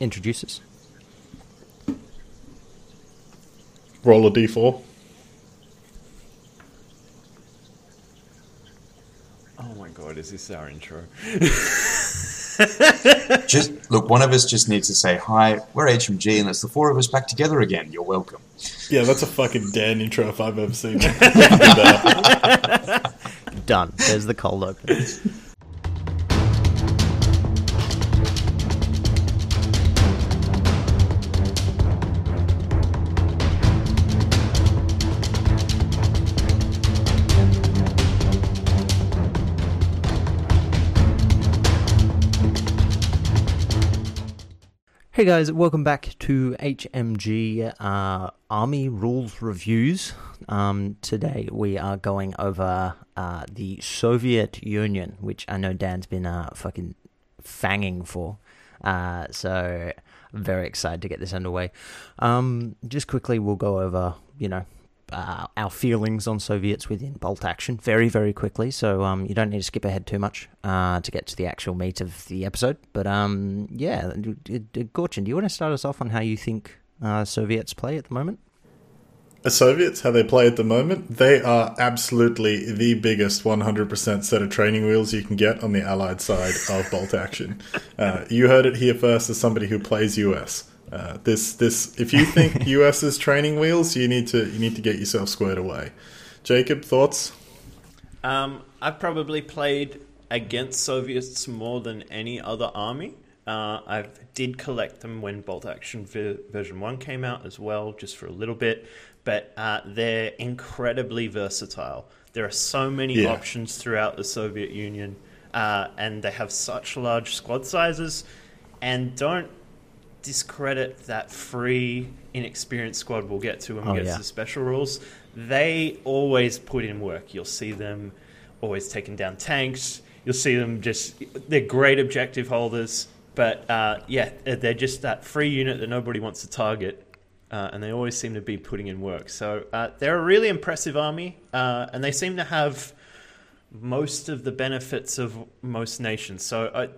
introduces. Roll a d4. Oh my god, is this our intro? Just look, one of us just needs to say, hi, we're HMG, and it's the four of us back together again. You're welcome. Yeah, that's a fucking Dan intro if I've ever seen it. Done. There's the cold open. Hey guys, welcome back to HMG Army Rules Reviews. Today we are going over the Soviet Union, which I know Dan's been fucking fanging for. So I'm very excited to get this underway. Just quickly, we'll go over, you know, our feelings on Soviets within Bolt Action very, very quickly. So you don't need to skip ahead too much to get to the actual meat of the episode. But yeah, Gorchin, do you want to start us off on how you think Soviets play at the moment? The Soviets, how they play at the moment? They are absolutely the biggest 100% set of training wheels you can get on the Allied side of Bolt Action. You heard it here first as somebody who plays US. This if you think US is training wheels, you need to get yourself squared away. Jacob, thoughts? I've probably played against Soviets more than any other army. I did collect them when Bolt Action version 1 came out as well, just for a little bit, but they're incredibly versatile. There are so many options throughout the Soviet Union, and they have such large squad sizes, and don't discredit that free, inexperienced squad we'll get to when we get to the special rules. They always put in work. You'll see them always taking down tanks. You'll see them just... They're great objective holders. But, yeah, they're just that free unit that nobody wants to target. And they always seem to be putting in work. So they're a really impressive army. And they seem to have most of the benefits of most nations. So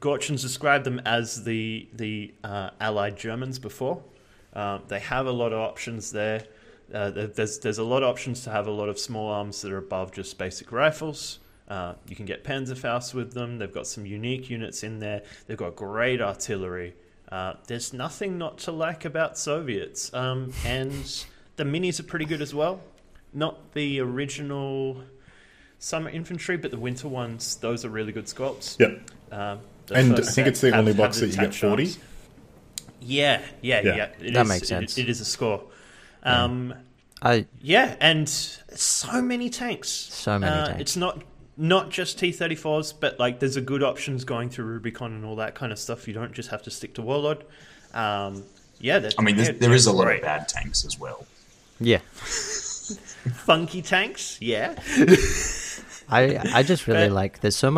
Gorchin's described them as the Allied Germans before. They have a lot of options there. There's a lot of options to have a lot of small arms that are above just basic rifles. You can get Panzerfaust with them. They've got some unique units in there. They've got great artillery. There's nothing not to like about Soviets. And the minis are pretty good as well. Not the original summer infantry, but the winter ones, those are really good sculpts. Yeah, and I think it's the only box that you get 40. Yeah. That makes sense. It is a score. And so many tanks. It's not just T-34s, but like there's a good options going through Rubicon and all that kind of stuff. You don't just have to stick to Warlord. I mean, there is a lot of bad tanks as well. Yeah. Funky tanks, yeah. I just really like there's so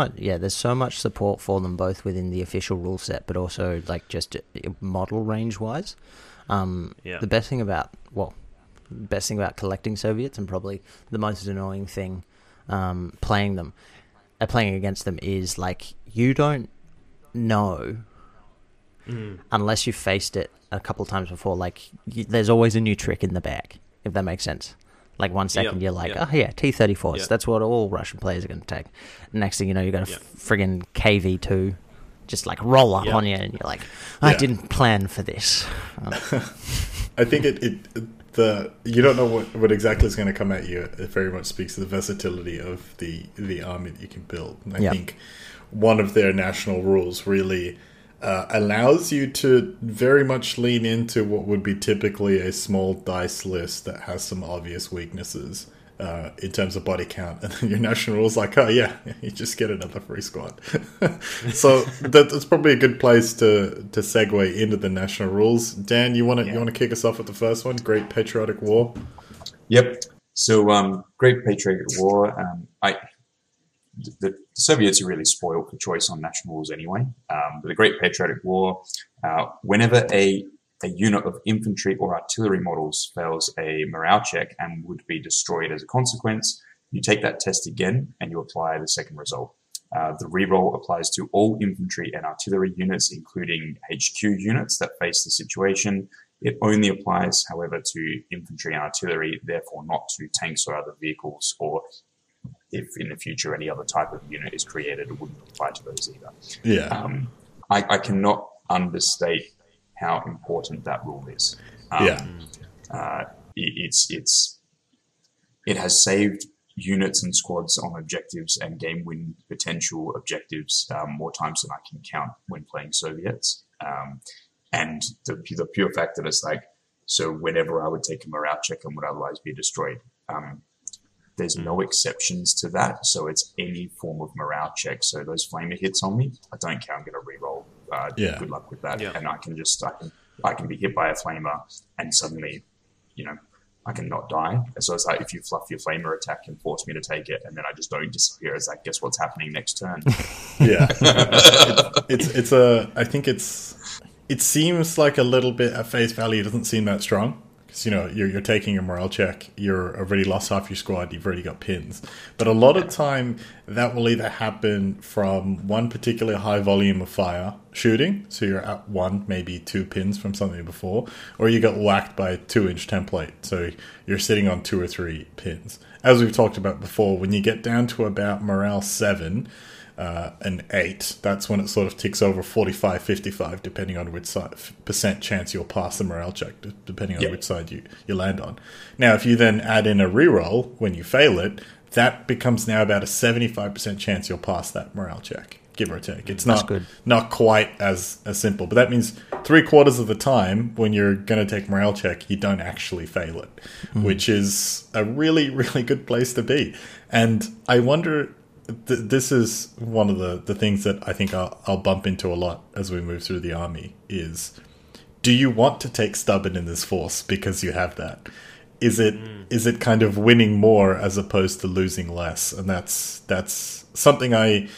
much support for them both within the official rule set, but also like just model range wise. The best thing about collecting Soviets, and probably the most annoying thing playing against them, is like you don't know unless you've faced it a couple times before. Like there's always a new trick in the bag, if that makes sense. Like 1 second you're like, T-34s. Yep. That's what all Russian players are going to take. Next thing you know, you got a friggin' KV-2 just like roll up on you, and you're like, I didn't plan for this. I think you don't know what exactly is going to come at you. It very much speaks to the versatility of the army that you can build. And I think one of their national rules really allows you to very much lean into what would be typically a small dice list that has some obvious weaknesses in terms of body count, and then your national rule's like, you just get another free squad. So that's probably a good place to segue into the national rules. Dan, you want to kick us off with the first one, Great Patriotic War? Yep. So Great Patriotic War. The Soviets are really spoiled for choice on national rules anyway. But the Great Patriotic War, whenever a unit of infantry or artillery models fails a morale check and would be destroyed as a consequence, you take that test again and you apply the second result. The reroll applies to all infantry and artillery units, including HQ units that face the situation. It only applies, however, to infantry and artillery, therefore not to tanks or other vehicles, or if in the future any other type of unit is created, it wouldn't apply to those either. Yeah. I cannot understate how important that rule is. It has saved units and squads on objectives and game win potential objectives more times than I can count when playing Soviets. And the pure fact that it's like, so whenever I would take a morale check and would otherwise be destroyed, there's no exceptions to that. So it's any form of morale check. So those flamer hits on me, I don't care. I'm going to reroll. Good luck with that. Yeah. And I can be hit by a flamer and suddenly, I can not die. And so it's like, if you fluff your flamer attack and force me to take it, and then I just don't disappear, it's like, guess what's happening next turn? Yeah. It seems like a little bit at face value. It doesn't seem that strong. Because, you're taking a morale check. You're already lost half your squad. You've already got pins. But a lot of time, that will either happen from one particular high volume of fire shooting. So you're at one, maybe two pins from something before. Or you got whacked by a 2-inch template. So you're sitting on 2 or 3 pins. As we've talked about before, when you get down to about morale 7... an 8, that's when it sort of ticks over 45-55, depending on which side, % chance you'll pass the morale check, depending on which side you land on. Now, if you then add in a reroll when you fail it, that becomes now about a 75% chance you'll pass that morale check, give or take. It's not quite as simple, but that means 3/4 of the time when you're going to take morale check, you don't actually fail it, which is a really, really good place to be. And I wonder... This is one of the things that I think I'll bump into a lot as we move through the army is, do you want to take stubborn in this force because you have that? Is it kind of winning more as opposed to losing less? And that's something I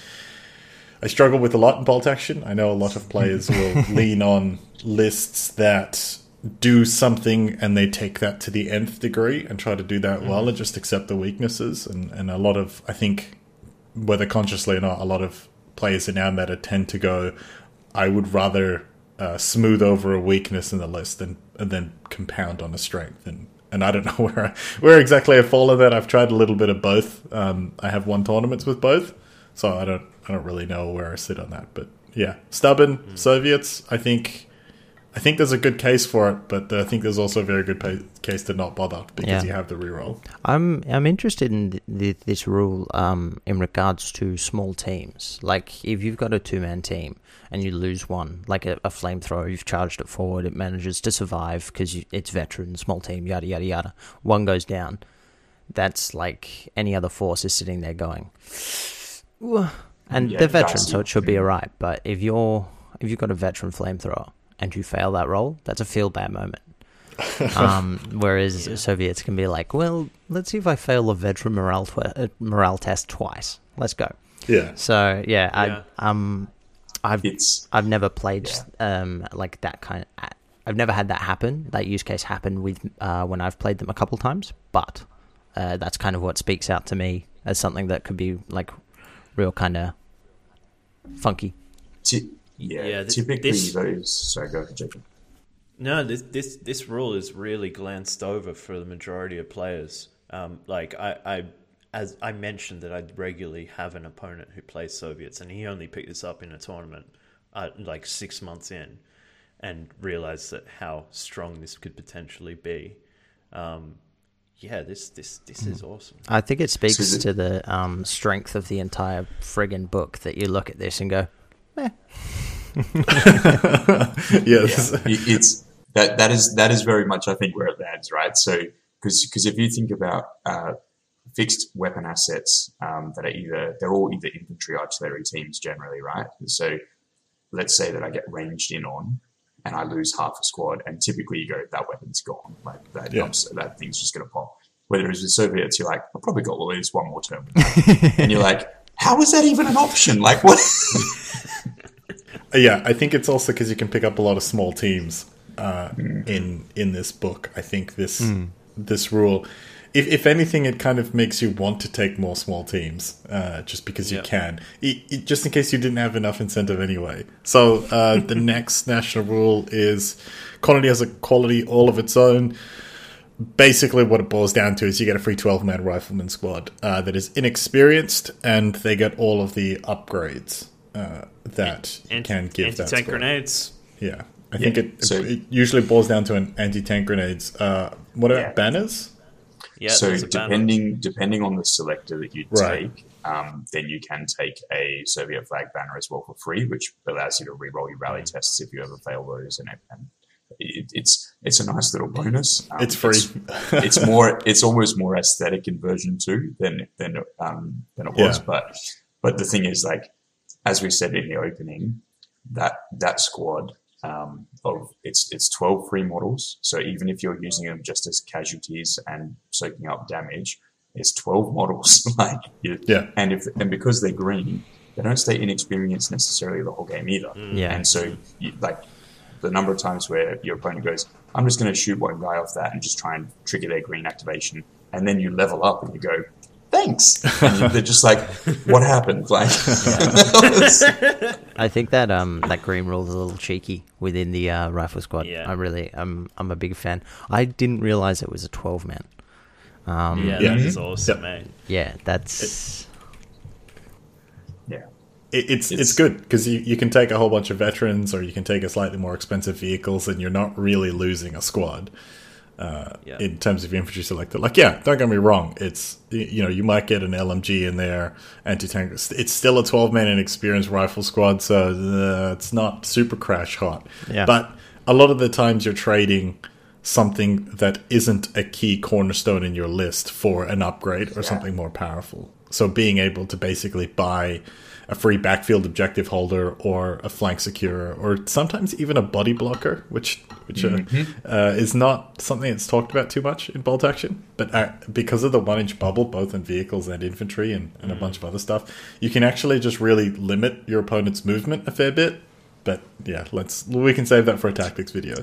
struggle with a lot in Bolt Action. I know a lot of players will lean on lists that do something and they take that to the nth degree and try to do that well and just accept the weaknesses. And a lot of, I think... whether consciously or not, a lot of players in our meta tend to go, I would rather smooth over a weakness in the list and then compound on a strength. And I don't know where exactly I fall in that. I've tried a little bit of both. I have won tournaments with both, so I don't really know where I sit on that. But yeah, stubborn Soviets. I think there's a good case for it, but I think there's also a very good case to not bother because you have the reroll. I'm interested in this rule in regards to small teams. Like if you've got a 2-man team and you lose one, like a flamethrower, you've charged it forward, it manages to survive because it's veteran, small team, yada, yada, yada. One goes down. That's like any other force is sitting there going, ooh. And they're veteran, so it should be all right. But if you've got a veteran flamethrower, and you fail that roll, that's a feel-bad moment. Whereas Soviets can be like, well, let's see if I fail a veteran morale test twice. Let's go. Yeah. So, I've never played like that kind of... I've never had that happen, that use case happen with when I've played them a couple times, but that's kind of what speaks out to me as something that could be like real kind of funky. Typically those... Sorry, go ahead, Jacob. No, this rule is really glanced over for the majority of players. As I mentioned that I regularly have an opponent who plays Soviets, and he only picked this up in a tournament 6 months in and realized that how strong this could potentially be. This is awesome. I think it speaks to the strength of the entire friggin' book that you look at this and go, eh. Yes, it's that is very much I think where it lands, right? So because if you think about fixed weapon assets that are they're all infantry artillery teams generally, right? So let's say that I get ranged in on and I lose half a squad, and typically you go, that weapon's gone, like that that thing's just gonna pop. Whereas with Soviets, you're like, I've probably got at least one more turn with that. And you're like, how is that even an option? Like what? Yeah, I think it's also because you can pick up a lot of small teams in this book. I think this rule, If anything, it kind of makes you want to take more small teams, just because you can. Just in case you didn't have enough incentive anyway. So the next national rule is quantity has a quality all of its own. Basically, what it boils down to is you get a free 12-man rifleman squad that is inexperienced, and they get all of the upgrades that can give that anti-tank grenades. Yeah, I think it usually boils down to an anti-tank grenades. What about banners? Yeah, so depending on the selector that you take, then you can take a Soviet flag banner as well for free, which allows you to re-roll your rally tests if you ever fail those. And it's a nice little bonus. It's free. It's almost more aesthetic in version 2 than it was. But the thing is, like as we said in the opening, that squad. It's 12 free models, so even if you're using them just as casualties and soaking up damage, it's 12 models. And because they're green, they don't stay inexperienced necessarily the whole game either. Yeah. And so, the number of times where your opponent goes, "I'm just going to shoot one guy off that and just try and trigger their green activation," and then you level up and you go, "Thanks." And they're just like, "What happened?" Like, I think that that green rule is a little cheeky within the rifle squad. Yeah. I'm a big fan. I didn't realize it was a 12-man. That is awesome, man. Yeah, that's it's good because you can take a whole bunch of veterans, or you can take a slightly more expensive vehicles, and you're not really losing a squad. In terms of infantry selector, don't get me wrong, it's, you might get an LMG in there, anti-tank. It's still a 12-man inexperienced rifle squad, so it's not super crash hot. Yeah. But a lot of the times you're trading something that isn't a key cornerstone in your list for an upgrade or something more powerful. So being able to basically buy a free backfield objective holder, or a flank securer, or sometimes even a body blocker, which is not something that's talked about too much in Bolt Action. But because of the 1-inch bubble, both in vehicles and infantry and a bunch of other stuff, you can actually just really limit your opponent's movement a fair bit. But we can save that for a tactics video.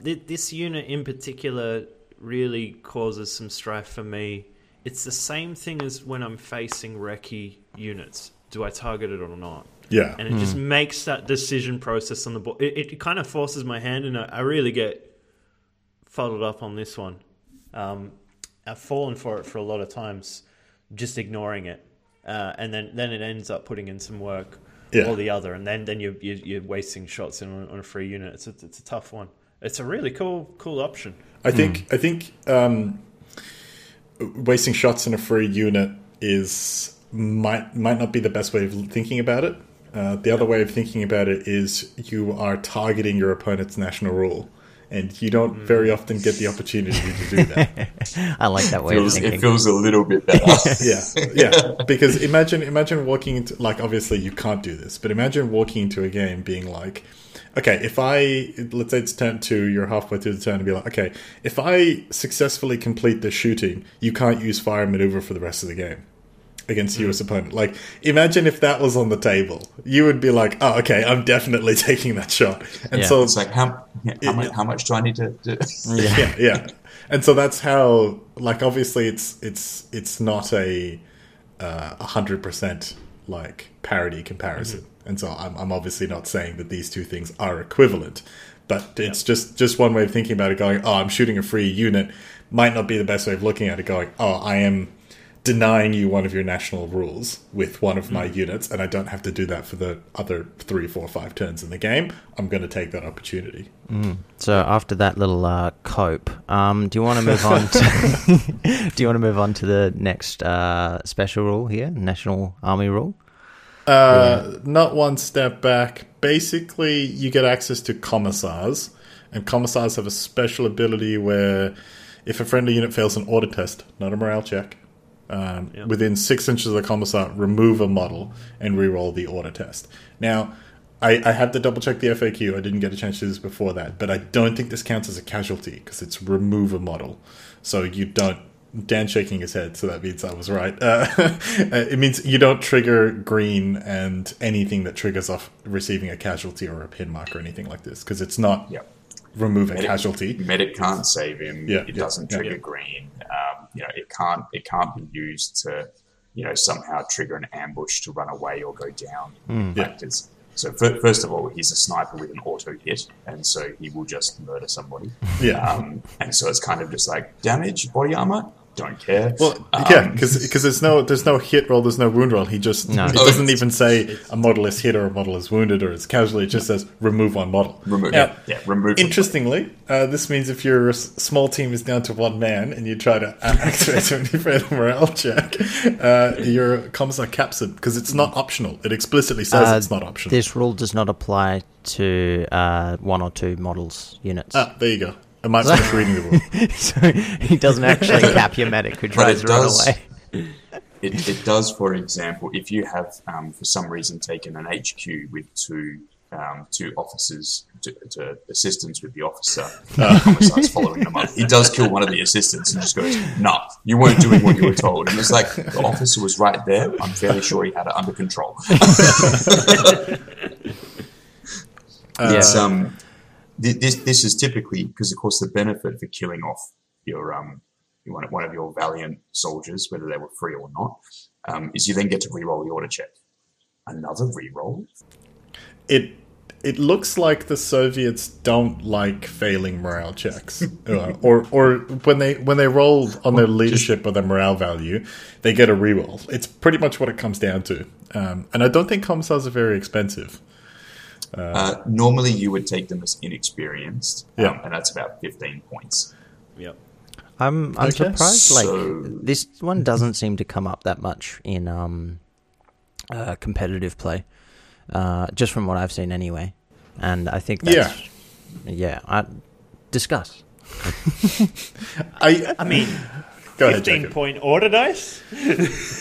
This unit in particular really causes some strife for me. It's the same thing as when I'm facing recce units. Do I target it or not? Yeah. And it just makes that decision process on the board. It kind of forces my hand, and I really get fuddled up on this one. I've fallen for it for a lot of times, just ignoring it. And then it ends up putting in some work or the other. And then you're wasting shots on a free unit. It's a tough one. It's a really cool option. I think wasting shots in a free unit might not be the best way of thinking about it. The other way of thinking about it is you are targeting your opponent's national rule, and you don't very often get the opportunity to do that. I like that way of thinking. It feels a little bit better. Because imagine walking into, obviously you can't do this, but imagine walking into a game being like, okay, let's say it's turn 2, you're halfway through the turn, and be like, okay, if I successfully complete the shooting, you can't use fire and maneuver for the rest of the game against the US opponent. Imagine if that was on the table. You would be like, oh, okay, I'm definitely taking that shot. And so it's like, how much do I need to do? And so that's how, obviously it's not a 100% parity comparison. And so I'm obviously not saying that these two things are equivalent, but it's just one way of thinking about it, going, oh, I'm shooting a free unit, might not be the best way of looking at it, going, oh, I am denying you one of your national rules with one of my units, and I don't have to do that for the other 3, 4, 5 turns in the game. I'm going to take that opportunity. So after that little cope, do you want to move on to the next special rule here, National Army Rule? Not one step back. Basically, you get access to commissars, and commissars have a special ability where if a friendly unit fails an order test, not a morale check, within 6 inches of the commissar, remove a model and re-roll the order test. Now, I had to double-check the FAQ. I didn't get a chance to do this before that, but I don't think this counts as a casualty because it's remove a model. So you don't... Dan shaking his head, so that means I was right. It means you don't trigger green and anything that triggers off receiving a casualty or a pin mark or anything like this, because it's not remove a casualty. Medic can't save him. Yeah, it doesn't trigger green. It can't be used to, somehow trigger an ambush to run away or go down. So first of all, he's a sniper with an auto hit, and so he will just murder somebody. Yeah. And so it's kind of just like damage, body armor, don't care. Well, because there's no hit roll, there's no wound roll. He just doesn't even say a model is hit or a model is wounded or is casualty. It just says remove one model. Remove. Interestingly, this means if your small team is down to one man and you try to activate any further morale check, your comms are captured because it's not optional. It explicitly says it's not optional. This rule does not apply to one or two models units. Ah, there you go. I might finish reading the book. So he doesn't actually cap your medic who tries to run away. It does, for example, if you have, for some reason, taken an HQ with two officers to assistants with the officer, the commissar's following them up. He does kill one of the assistants and just goes, "No, you weren't doing what you were told." And it's like, the officer was right there. I'm fairly sure he had it under control. This is typically because, of course, the benefit for killing off your one of your valiant soldiers, whether they were free or not, is you then get to reroll the order check. Another reroll. It looks like the Soviets don't like failing morale checks, or when they roll on their leadership or their morale value, they get a reroll. It's pretty much what it comes down to, and I don't think commissars are very expensive. Normally you would take them as inexperienced, and that's about 15 points. Yep. I'm surprised this one doesn't seem to come up that much in competitive play, just from what I've seen anyway. And I think that's... Discuss. I mean... Go 15-point order dice?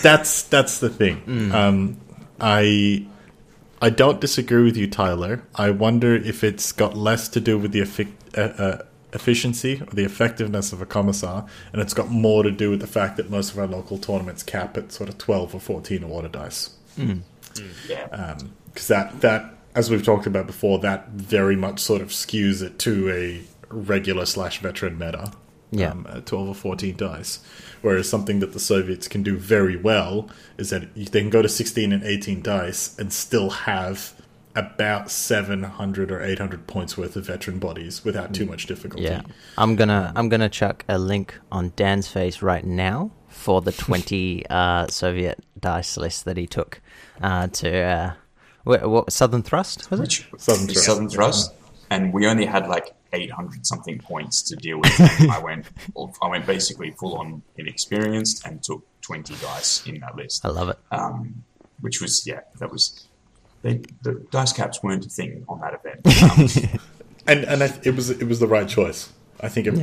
That's the thing. I don't disagree with you, Tyler. I wonder if it's got less to do with the efficiency or the effectiveness of a commissar, and it's got more to do with the fact that most of our local tournaments cap at sort of 12 or 14 order dice. Because that, as we've talked about before, that very much sort of skews it to a regular / veteran meta. 12 or 14 dice. Whereas something that the Soviets can do very well is that they can go to 16 and 18 dice and still have about 700 or 800 points worth of veteran bodies without too much difficulty. Yeah. I'm gonna chuck a link on Dan's face right now for the 20 Soviet dice list that he took to what Southern Thrust was it? Southern Thrust. And we only had 800 something points to deal with. I went basically full on inexperienced and took 20 dice in that list. I love it. Which was the dice caps weren't a thing on that event. It was the right choice. I think it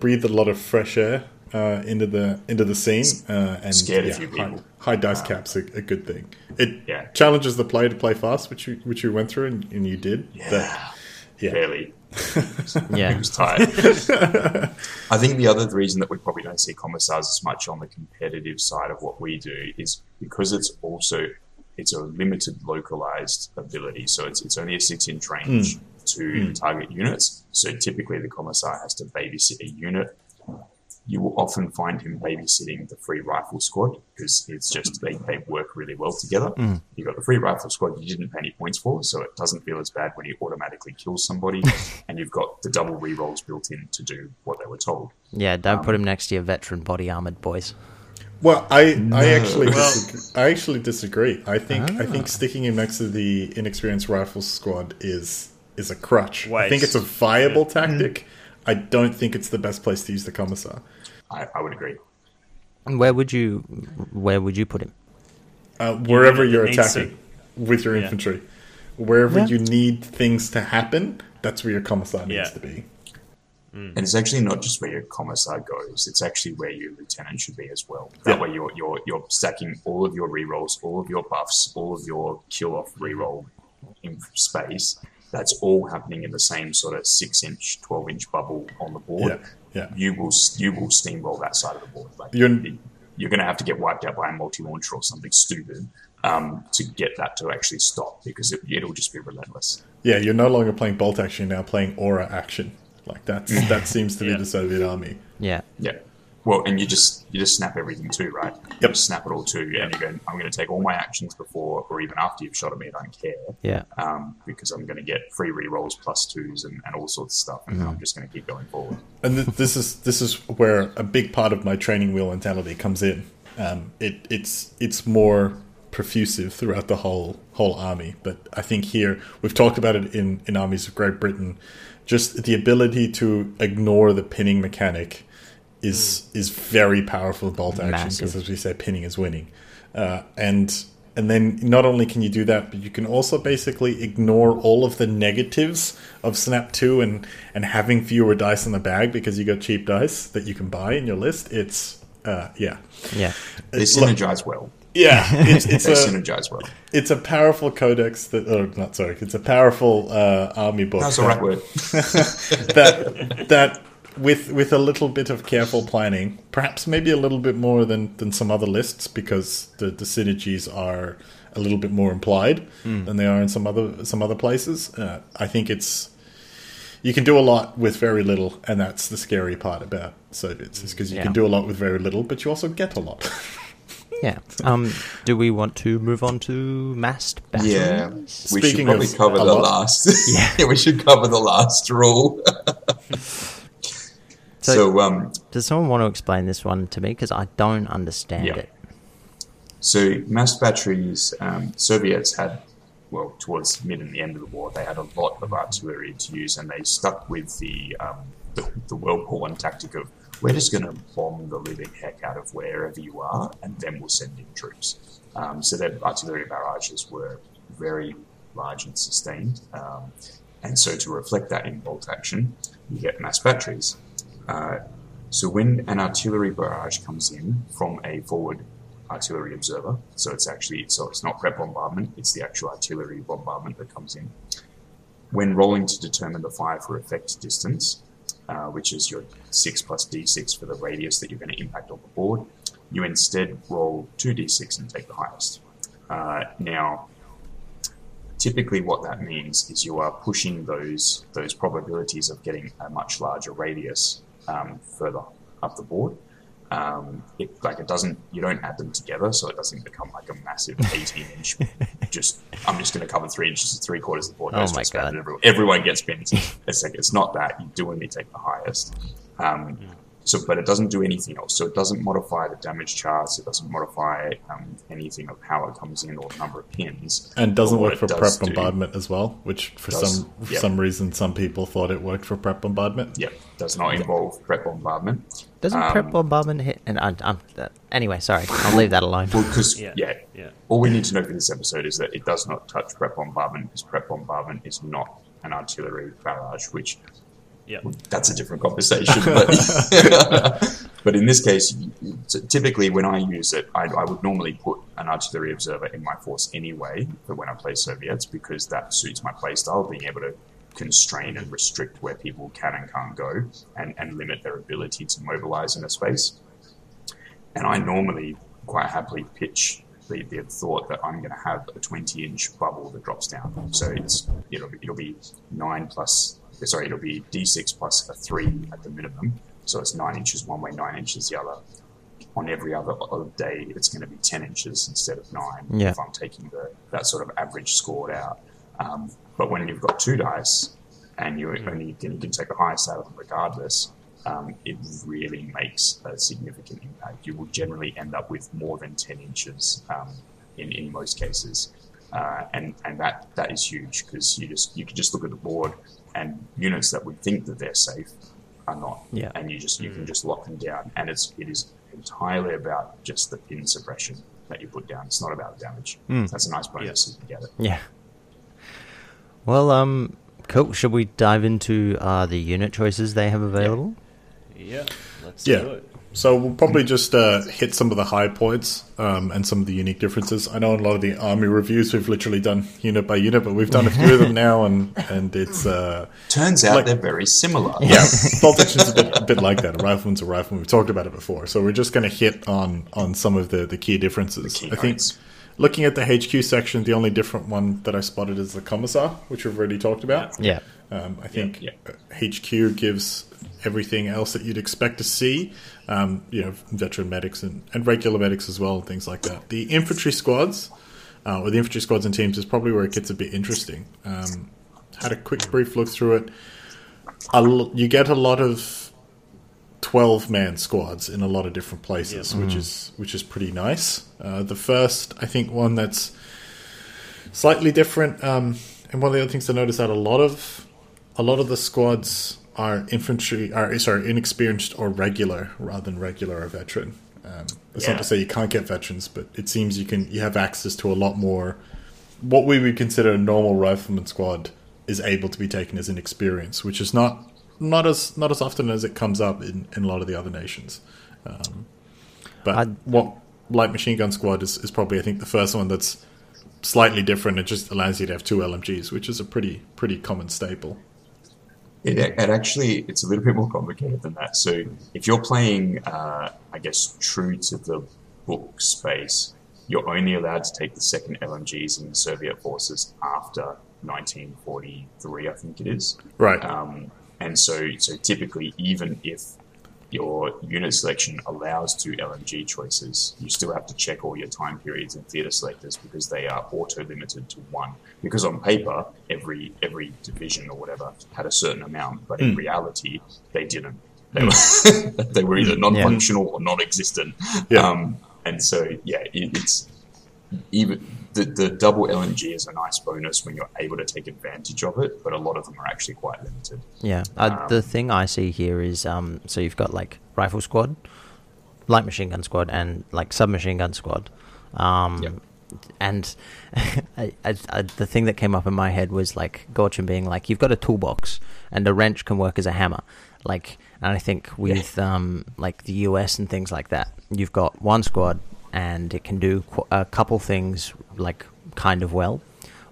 breathed a lot of fresh air into the scene. And scared a few people. High dice caps are a good thing. It challenges the player to play fast, which you went through and you did. Yeah. Barely. He was tired. I think the other reason that we probably don't see commissars as much on the competitive side of what we do is because it's a limited localized ability, so it's only a 6-inch range to target units. So typically the commissar has to babysit a unit. You will often find him babysitting the free rifle squad because it's just they work really well together. You got the free rifle squad you didn't pay any points for, so it doesn't feel as bad when you automatically kill somebody, and you've got the double re-rolls built in to do what they were told. Yeah, don't put him next to your veteran body armored boys. Well, I actually disagree. I think sticking him next to the inexperienced rifle squad is a crutch. Wait. I think it's a viable tactic. I don't think it's the best place to use the commissar. I would agree. And where would you put him? Wherever you're attacking with your infantry. Wherever you need things to happen, that's where your commissar needs to be. And it's actually not just where your commissar goes, it's actually where your lieutenant should be as well. That way you're stacking all of your rerolls, all of your buffs, all of your kill-off reroll in space. That's all happening in the same sort of 6-inch, 12-inch bubble on the board. You will steamroll that side of the board. Like, you're going to have to get wiped out by a multi-launcher or something stupid to get that to actually stop, because it'll just be relentless. Yeah, you're no longer playing bolt action, you're now playing aura action. Like that seems to be the Soviet army. Yeah. Yeah. Well, and you just snap everything too, right? Yep. You snap it all too, and you go, I'm going to take all my actions before or even after you've shot at me. I don't care. Yeah. Because I'm going to get free rerolls, +2s, and all sorts of stuff, and I'm just going to keep going forward. And this is where a big part of my training wheel mentality comes in. It's more profusive throughout the whole army, but I think here we've talked about it in armies of Great Britain. Just the ability to ignore the pinning mechanic is very powerful bolt action, because as we say, pinning is winning, and then not only can you do that, but you can also basically ignore all of the negatives of snap 2 and having fewer dice in the bag, because you got cheap dice that you can buy in your list. It's a powerful codex it's a powerful army book. That's the right word. that With a little bit of careful planning, perhaps maybe a little bit more than some other lists, because the synergies are a little bit more implied than they are in some other places. I think you can do a lot with very little, and that's the scary part about Soviets, is because you can do a lot with very little, but you also get a lot. Yeah. Do we want to move on to massed battles? Yeah. We should cover the last rule. So, does someone want to explain this one to me? Because I don't understand it. So, mass batteries, Soviets had, towards mid and the end of the war, they had a lot of artillery to use, and they stuck with the World War I tactic of, we're just going to bomb the living heck out of wherever you are, and then we'll send in troops. So their artillery barrages were very large and sustained. And so to reflect that in bolt action, you get mass batteries. So when an artillery barrage comes in from a forward artillery observer, it's not prep bombardment, it's the actual artillery bombardment that comes in. When rolling to determine the fire for effect distance, which is your 6 plus d6 for the radius that you're going to impact on the board, you instead roll 2d6 and take the highest. Now, typically what that means is you are pushing those probabilities of getting a much larger radius further up the board. You don't add them together, so it doesn't become like a massive 18-inch. I'm just going to cover 3 inches to 3/4 of the board. Oh my God! Everyone gets pinned. It's not that you do only take the highest. But it doesn't do anything else. So it doesn't modify the damage charts. It doesn't modify anything of how it comes in or the number of pins. And doesn't work for prep bombardment as well, which for some reason some people thought it worked for prep bombardment. Yeah, does not involve prep bombardment. Doesn't prep bombardment hit? And anyway, sorry, I'll leave that alone. Well, all we need to know for this episode is that it does not touch prep bombardment, because prep bombardment is not an artillery barrage, which... Yeah, that's a different conversation. But in this case, typically when I use it, I would normally put an artillery observer in my force anyway for when I play Soviets, because that suits my playstyle, being able to constrain and restrict where people can and can't go and limit their ability to mobilize in a space. And I normally quite happily pitch the thought that I'm going to have a 20-inch bubble that drops down. So it'll be 9 plus... Sorry, it'll be D6 plus a 3 at the minimum. So it's 9 inches one way, 9 inches the other. On every other day, it's going to be 10 inches instead of 9 if I'm taking that sort of average scored out. But when you've got two dice and you can take the highest out of them regardless, it really makes a significant impact. You will generally end up with more than 10 inches in most cases. And that is huge, because you can just look at the board, and units that would think that they're safe are not. Yeah. And you can just lock them down. And it is entirely about just the pin suppression that you put down. It's not about damage. That's a nice bonus if you get it. Yeah. Well, cool. Should we dive into the unit choices they have available? Yeah. Let's do it. So we'll probably just hit some of the high points and some of the unique differences. I know in a lot of the army reviews we've literally done unit by unit, but we've done a few of them now, and it's... turns out they're very similar. Yeah, Bolt Action's a bit like that. A rifleman's a rifleman. We've talked about it before. So we're just going to hit on some of the key differences. The key points. I think looking at the HQ section, the only different one that I spotted is the Commissar, which we've already talked about. Yeah. I think HQ gives everything else that you'd expect to see, veteran medics and regular medics as well and things like that. The infantry squads, or the infantry squads and teams, is probably where it gets a bit interesting. Had a quick brief look through it. You get a lot of 12-man squads in a lot of different places, which is pretty nice. The first, I think, one that's slightly different, and one of the other things to notice that a lot of the squads are inexperienced or regular rather than regular or veteran. It's not to say you can't get veterans, but it seems you have access to a lot more. What we would consider a normal rifleman squad is able to be taken as inexperience, which is not as often as it comes up in a lot of the other nations. But light machine gun squad is probably, I think, the first one that's slightly different. It just allows you to have 2 LMGs, which is a pretty common staple. It actually, it's a little bit more complicated than that. So if you're playing, I guess, true to the book space, you're only allowed to take the second LMGs in the Soviet forces after 1943, I think it is. Right. And so typically, even if your unit selection allows 2 LMG choices, you still have to check all your time periods and theater selectors because they are auto-limited to 1. Because on paper, every division or whatever had a certain amount, but in reality, they didn't. They were either non-functional or non-existent. Yeah. And so, it's... even the double LMG is a nice bonus when you're able to take advantage of it, but a lot of them are actually quite limited. Yeah. The thing I see here is, so you've got like rifle squad, light machine gun squad, and like submachine gun squad. And I, the thing that came up in my head was like Gorchin being like, you've got a toolbox and a wrench can work as a hammer. Like, and I think with like the US and things like that, you've got one squad, and it can do a couple things, like, kind of well.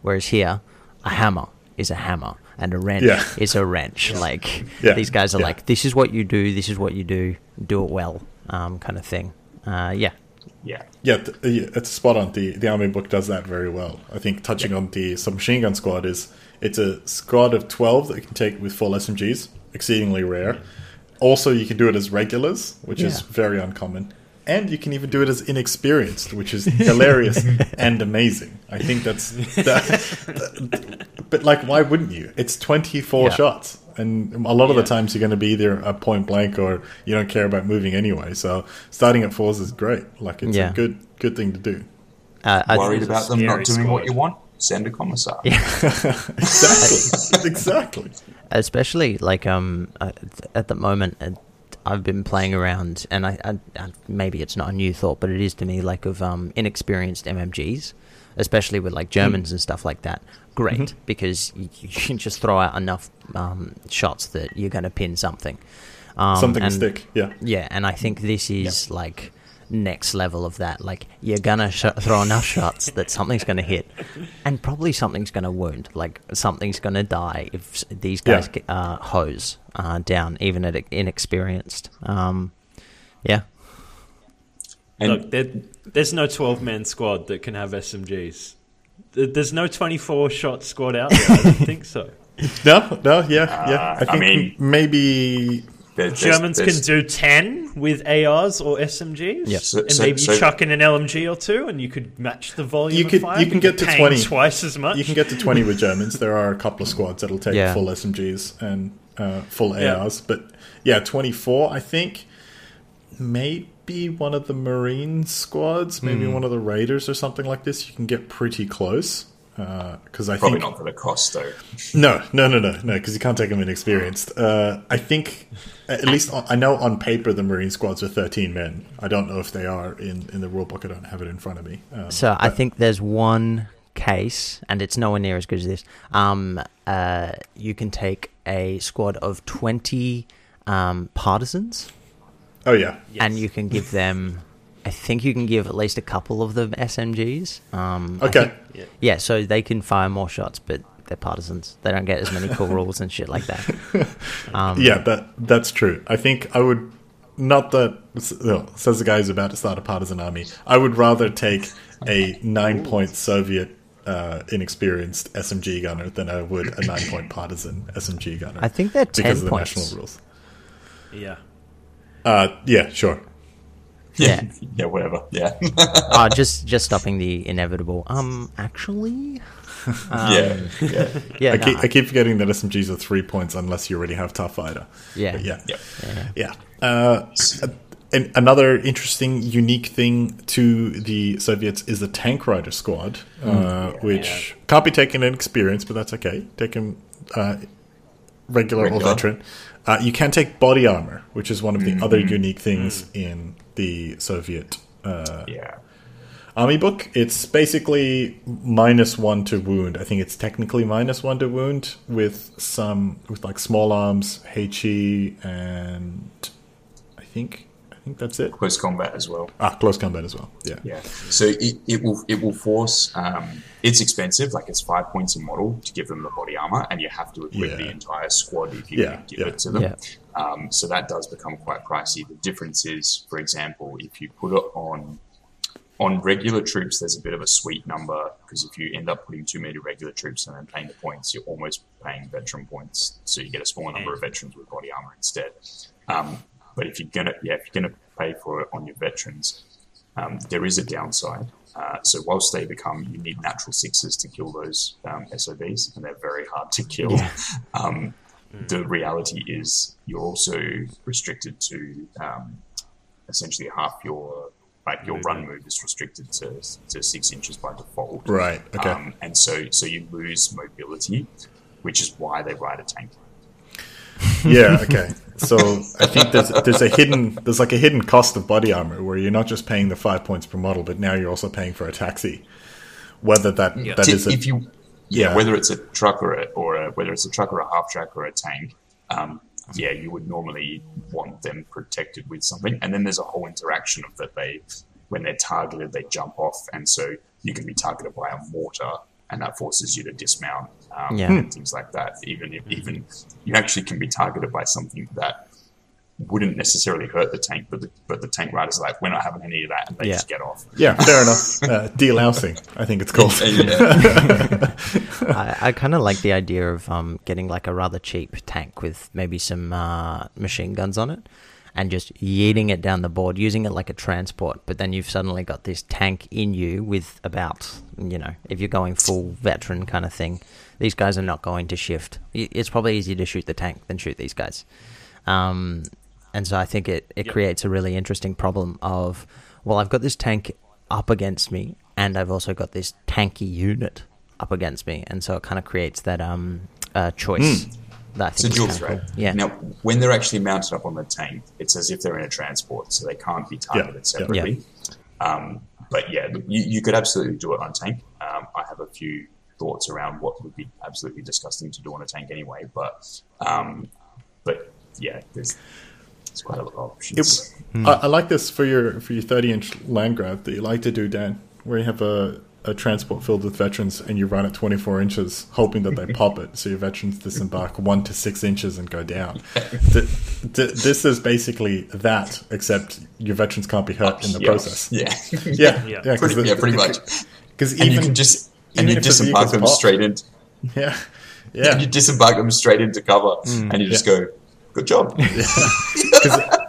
Whereas here, a hammer is a hammer, and a wrench is a wrench. Like, these guys are like, this is what you do, do it well, kind of thing. It's spot on. The Army book does that very well. I think touching on the submachine gun squad is, it's a squad of 12 that you can take with 4 SMGs, exceedingly rare. Also, you can do it as regulars, which is very uncommon. And you can even do it as inexperienced, which is hilarious and amazing. I think that's but like, why wouldn't you? It's 24 shots. And a lot of the times you're going to be either a point blank or you don't care about moving anyway. So starting at 4s is great. Like, it's a good thing to do. Worried about them not doing what you want? Send a commissar. Yeah. Exactly. Especially, like, at the moment... I've been playing around, and I maybe it's not a new thought, but it is to me, like, of inexperienced MMGs, especially with, like, Germans and stuff like that. Great, because you can just throw out enough shots that you're going to pin something. Something to stick, Yeah, and I think this is, like, next level of that. Like, you're going to throw enough shots that something's going to hit, and probably something's going to wound. Like, something's going to die if these guys hose. Down, even at inexperienced. And look, there's no 12-man squad that can have SMGs. There's no 24-shot squad out there. I don't think so. No, I think maybe... Germans can do 10 with ARs or SMGs, and maybe chuck in an LMG or 2, and you could match the volume of fire. You can get to 20 twice as much. You can get to 20 with Germans. There are a couple of squads that'll take full SMGs and full ARs, but 24. I think maybe one of the Marine squads, maybe one of the Raiders or something like this. You can get pretty close. Because I probably think not for the cost though. No, because you can't take them inexperienced. I think at least I know on paper the Marine squads are 13 men. I don't know if they are in the rule book. I don't have it in front of me. So I think there's one case, and it's nowhere near as good as this. You can take a squad of 20 partisans, Oh, yeah. Yes. And you can give them... I think you can give at least a couple of them SMGs. Okay. Yeah, so they can fire more shots, but they're partisans. They don't get as many cool rules and shit like that. Yeah, that's true. I think I would... Not that... says the guy who's about to start a partisan army. I would rather take a 9-point Soviet... inexperienced SMG gunner than I would a 9-point partisan SMG gunner. I think they're 10 points. Because of the national rules. Yeah. Yeah, sure. Yeah. Yeah, whatever. Yeah. Just stopping the inevitable. Actually... I keep forgetting that SMGs are 3 points unless you already have Tough Fighter. Yeah. Yeah. And another interesting, unique thing to the Soviets is the Tank Rider Squad, which can't be taken in experience, but that's okay. Take him regular or veteran. You can take body armor, which is one of the other unique things in the Soviet army book. It's basically -1 to wound. I think it's technically -1 to wound with like small arms, HE, and I think that's it. Close combat as well. Yeah. Yeah. So it will force. It's expensive. Like it's 5 points a model to give them the body armor, and you have to equip the entire squad if you give it to them. Yeah. So that does become quite pricey. The difference is, for example, if you put it on regular troops, there's a bit of a sweet number because if you end up putting too many regular troops and then paying the points, you're almost paying veteran points. So you get a smaller number of veterans with body armor instead. But if you're gonna pay for it on your veterans, there is a downside. So whilst they become, you need natural sixes to kill those SOBs, and they're very hard to kill. Yeah. The reality is you're also restricted to essentially half your run move is restricted to 6 inches by default. Right. Okay. And so you lose mobility, which is why they ride a tank. Yeah, okay. So I think there's a hidden cost of body armor where you're not just paying the 5 points per model, but now you're also paying for a taxi. Whether whether it's a truck whether it's a truck or a half track or a tank, you would normally want them protected with something. And then there's a whole interaction of that when they're targeted, they jump off, and so you can be targeted by a mortar. And that forces you to dismount and things like that. Even you actually can be targeted by something that wouldn't necessarily hurt the tank, but the tank riders are like, we're not having any of that, and they just get off. Yeah, fair enough. De-lousing, I think it's called. I kind of like the idea of getting like a rather cheap tank with maybe some machine guns on it. And just yeeting it down the board, using it like a transport. But then you've suddenly got this tank in you with about, if you're going full veteran kind of thing, these guys are not going to shift. It's probably easier to shoot the tank than shoot these guys. And so I think it creates a really interesting problem of, well, I've got this tank up against me, and I've also got this tanky unit up against me. And so it kind of creates that choice. It's a dual threat. Yeah. Now, when they're actually mounted up on the tank, it's as if they're in a transport, so they can't be targeted separately. Yeah. You could absolutely do it on tank. I have a few thoughts around what would be absolutely disgusting to do on a tank anyway, but there's quite a lot of options. I like this for your 30-inch land grab that you like to do, Dan, where you have a transport filled with veterans and you run it 24 inches hoping that they pop it, so your veterans disembark 1 to 6 inches and go down. This is basically that, except your veterans can't be hurt in the process. Pretty much. Because you disembark them straight into cover, and you just go, good job.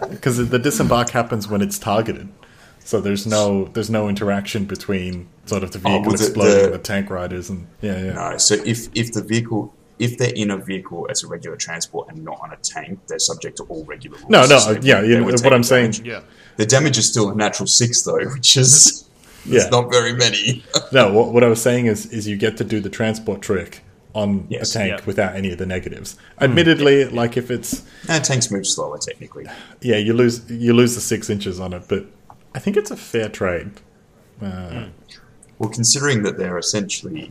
Because the disembark happens when it's targeted. So there's no interaction between sort of the vehicle exploding and the tank riders . No, so if they're in a vehicle as a regular transport and not on a tank, they're subject to all regular rules. What I'm saying. Yeah. The damage is still a natural 6 though, which is not very many. No, what I was saying is you get to do the transport trick on a tank without any of the negatives. Admittedly, like if it's tanks move slower technically. Yeah, you lose the 6 inches on it, but I think it's a fair trade. Well, considering that they're essentially...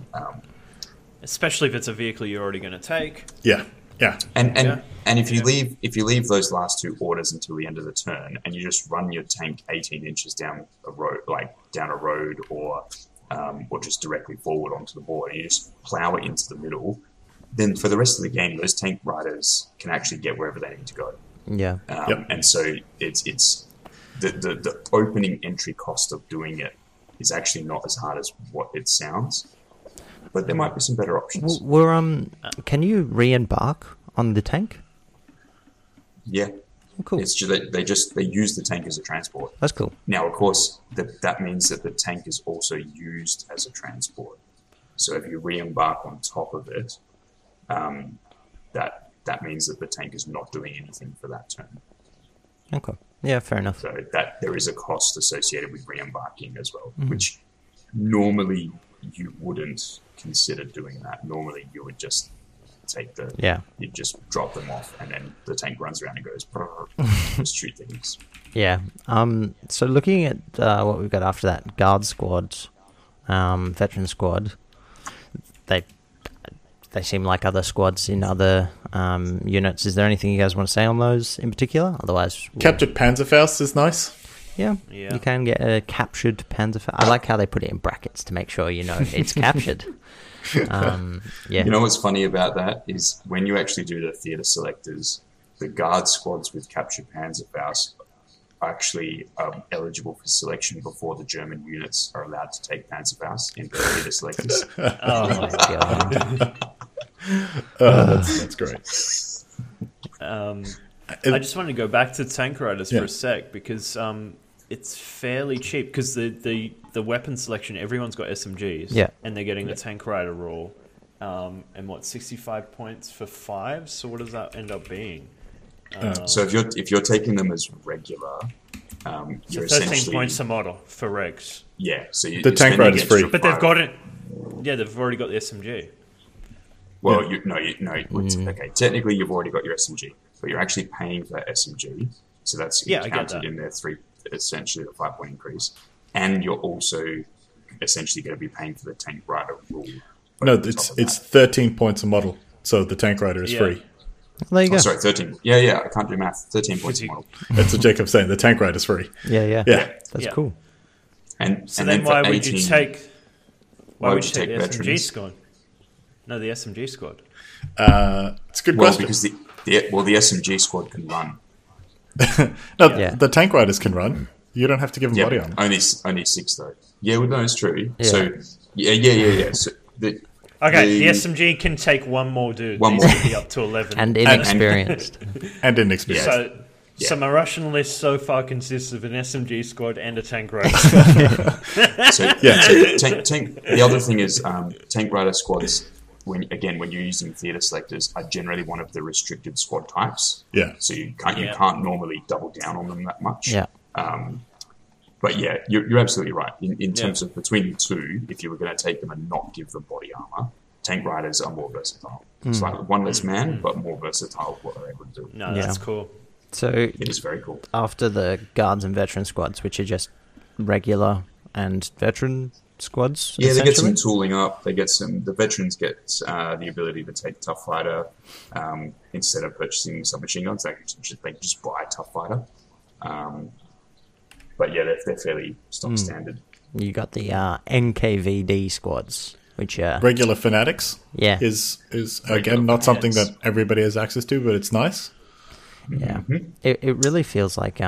especially if it's a vehicle you're already going to take. Yeah. Yeah. And if you leave those last two orders until the end of the turn, and you just run your tank 18 inches down a road, or just directly forward onto the board, and you just plow it into the middle, then for the rest of the game, those tank riders can actually get wherever they need to go. Yeah. And so it's the opening entry cost of doing it is actually not as hard as what it sounds, but there might be some better options. Well, can you re-embark on the tank? Yeah. Oh, cool. It's just, they use the tank as a transport. That's cool. Now, of course, that means that the tank is also used as a transport. So if you re-embark on top of it, that means that the tank is not doing anything for that turn. Okay. Yeah, fair enough. So that there is a cost associated with re-embarking as well, which normally you wouldn't consider doing that. Normally you would just take the... Yeah. You just drop them off, and then the tank runs around and goes... just shoot things. Yeah. So looking at what we've got after that, guard squad, veteran squad, they seem like other squads in other units. Is there anything you guys want to say on those in particular? Otherwise, captured Panzerfaust is nice. Yeah, you can get a captured Panzerfaust. I like how they put it in brackets to make sure you know it's captured. You know what's funny about that is when you actually do the theater selectors, the guard squads with captured Panzerfaust are actually eligible for selection before the German units are allowed to take Panzerfaust in the theater selectors. Oh my god. That's great. I just wanted to go back to tank riders for a sec, because it's fairly cheap, because the weapon selection, everyone's got SMGs, and they're getting the tank rider roll, and 65 points for 5. So what does that end up being? So if you're taking them as regular, you're so 13 essentially points a model for regs. Yeah, so the tank rider's free, but they've got it. Yeah, they've already got the SMG. Well, okay. Technically, you've already got your SMG, but you're actually paying for that SMG, so that's counted in their 3, essentially the 5-point increase, and you're also essentially going to be paying for the tank rider rule. No, it's 13 points a model, so the tank rider is free. There you go. Sorry, 13. Yeah, I can't do math. 13 points a model. That's what Jacob's saying. The tank rider is free. Yeah. That's cool. And so then why would you take? Why would you take the SMG squad? No, the SMG squad. It's a good question. Because the SMG squad can run. The tank riders can run. You don't have to give them body armor. Only 6 though. Yeah, well, no, it's true. Yeah. So yeah. So the SMG can take one more dude. One more. Be up to 11. And inexperienced. So, my Russian list so far consists of an SMG squad and a tank rider. The other thing is tank rider squads. When you're using theater selectors, are generally one of the restricted squad types. Yeah. So you can't normally double down on them that much. Yeah. But yeah, you're absolutely right. In terms of between the two, if you were going to take them and not give them body armor, tank riders are more versatile. It's like one less man, but more versatile what they're able to do. No, that's cool. So it is very cool. After the guards and veteran squads, which are just regular and veteran squads, they get some tooling up. They get the veterans get the ability to take Tough Fighter instead of purchasing submachine guns. They can just buy Tough Fighter. But they're fairly stock standard. You got the NKVD squads, which are regular fanatics. Yeah, is again not something that everybody has access to, but it's nice. Yeah, it really feels like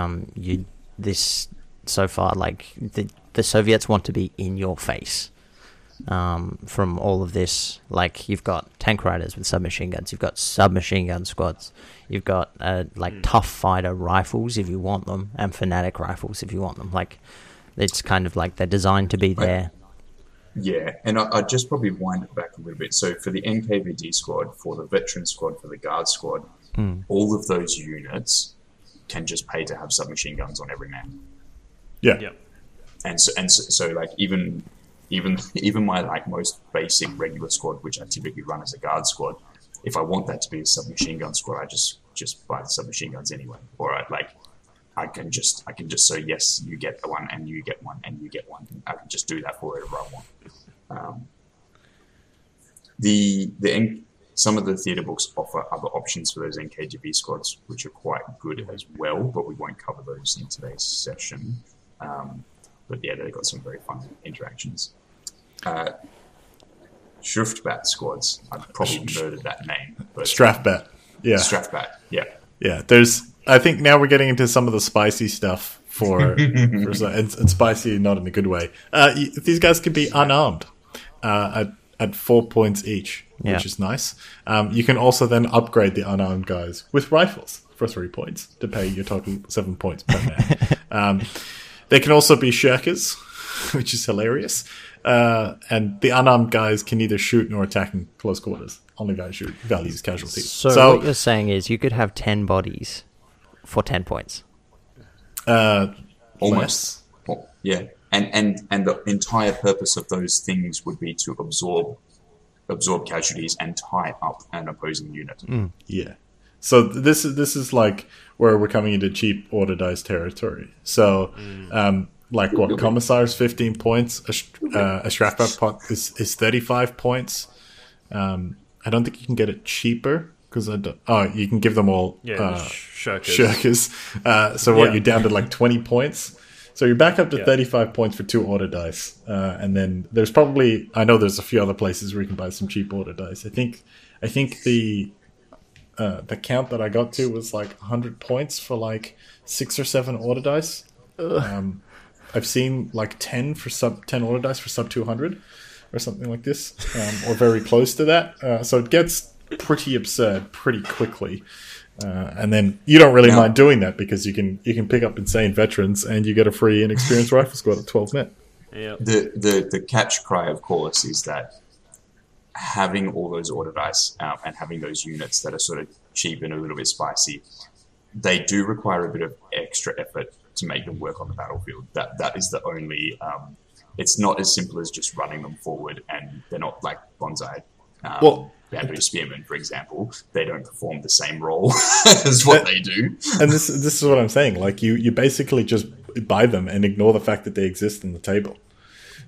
so far, like the Soviets want to be in your face from all of this. Like, you've got tank riders with submachine guns, you've got submachine gun squads, you've got Tough Fighter rifles if you want them, and Fanatic rifles if you want them. Like, it's kind of like they're designed to be there. And I'd just probably wind it back a little bit. So for the NKVD squad, for the veteran squad, for the guard squad, all of those units can just pay to have submachine guns on every man. Yeah. And so like even my most basic regular squad, which I typically run as a guard squad, if I want that to be a submachine gun squad, I just buy the submachine guns anyway. Or I can just say, yes, you get one and you get one and you get one. I can just do that for whatever I want. The Some of the theatre books offer other options for those NKGB squads, which are quite good as well, but we won't cover those in today's session. But yeah, they've got some very fun interactions. Strafbat squads. I've probably murdered that name. Strafbat. Yeah. Strafbat. Yeah. Yeah. There's. I think now we're getting into some of the spicy stuff and spicy not in a good way. These guys can be unarmed at 4 points each, which is nice. You can also then upgrade the unarmed guys with rifles for 3 points to pay your total 7 points per man. They can also be shirkers, which is hilarious. And the unarmed guys can neither shoot nor attack in close quarters. Only values casualties. So what you're saying is you could have 10 bodies for 10 points. Almost. Well, yeah. And the entire purpose of those things would be to absorb casualties and tie up an opposing unit. Yeah. So this is like where we're coming into cheap order dice territory. So like what Commissar is 15 points, a Strafbat pot is 35 points. I don't think you can get it cheaper because you can give them all shirkers. You're down to like 20 points. So you're back up to 35 points for two order dice. And then there's probably... I know there's a few other places where you can buy some cheap order dice. I think the count that I got to was like 100 points for like 6 or 7 order dice. I've seen like 10 order dice for sub 200 or something like this. Or very close to that. So it gets pretty absurd pretty quickly. And then you don't really mind doing that because you can pick up insane veterans and you get a free inexperienced rifle squad at 12 men. Yep. The catch cry, of course, is that having all those order dice and having those units that are sort of cheap and a little bit spicy, they do require a bit of extra effort to make them work on the battlefield. That is the only... it's not as simple as just running them forward, and they're not like bonsai. Bamboo spearmen, for example, they don't perform the same role as what they do. And this is what I'm saying. Like you basically just buy them and ignore the fact that they exist on the table,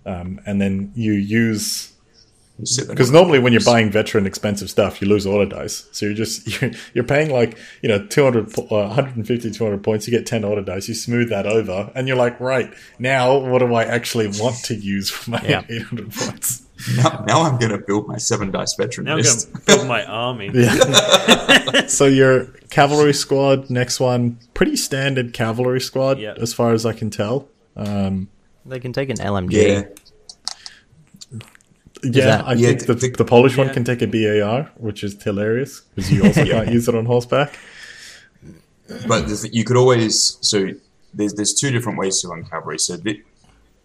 and then you use. Because normally when you're buying veteran expensive stuff, you lose order dice. So you're paying like 200 points. You get 10 order dice. You smooth that over, and you're like, right now, what do I actually want to use for my 800 points? Now I'm going to build my 7 dice veteran list. I'm going to build my army. So your cavalry squad, next one, pretty standard cavalry squad as far as I can tell. They can take an LMG. I think the Polish one can take a BAR, which is hilarious because you also can't use it on horseback. But you could always... So there's 2 different ways to run cavalry. So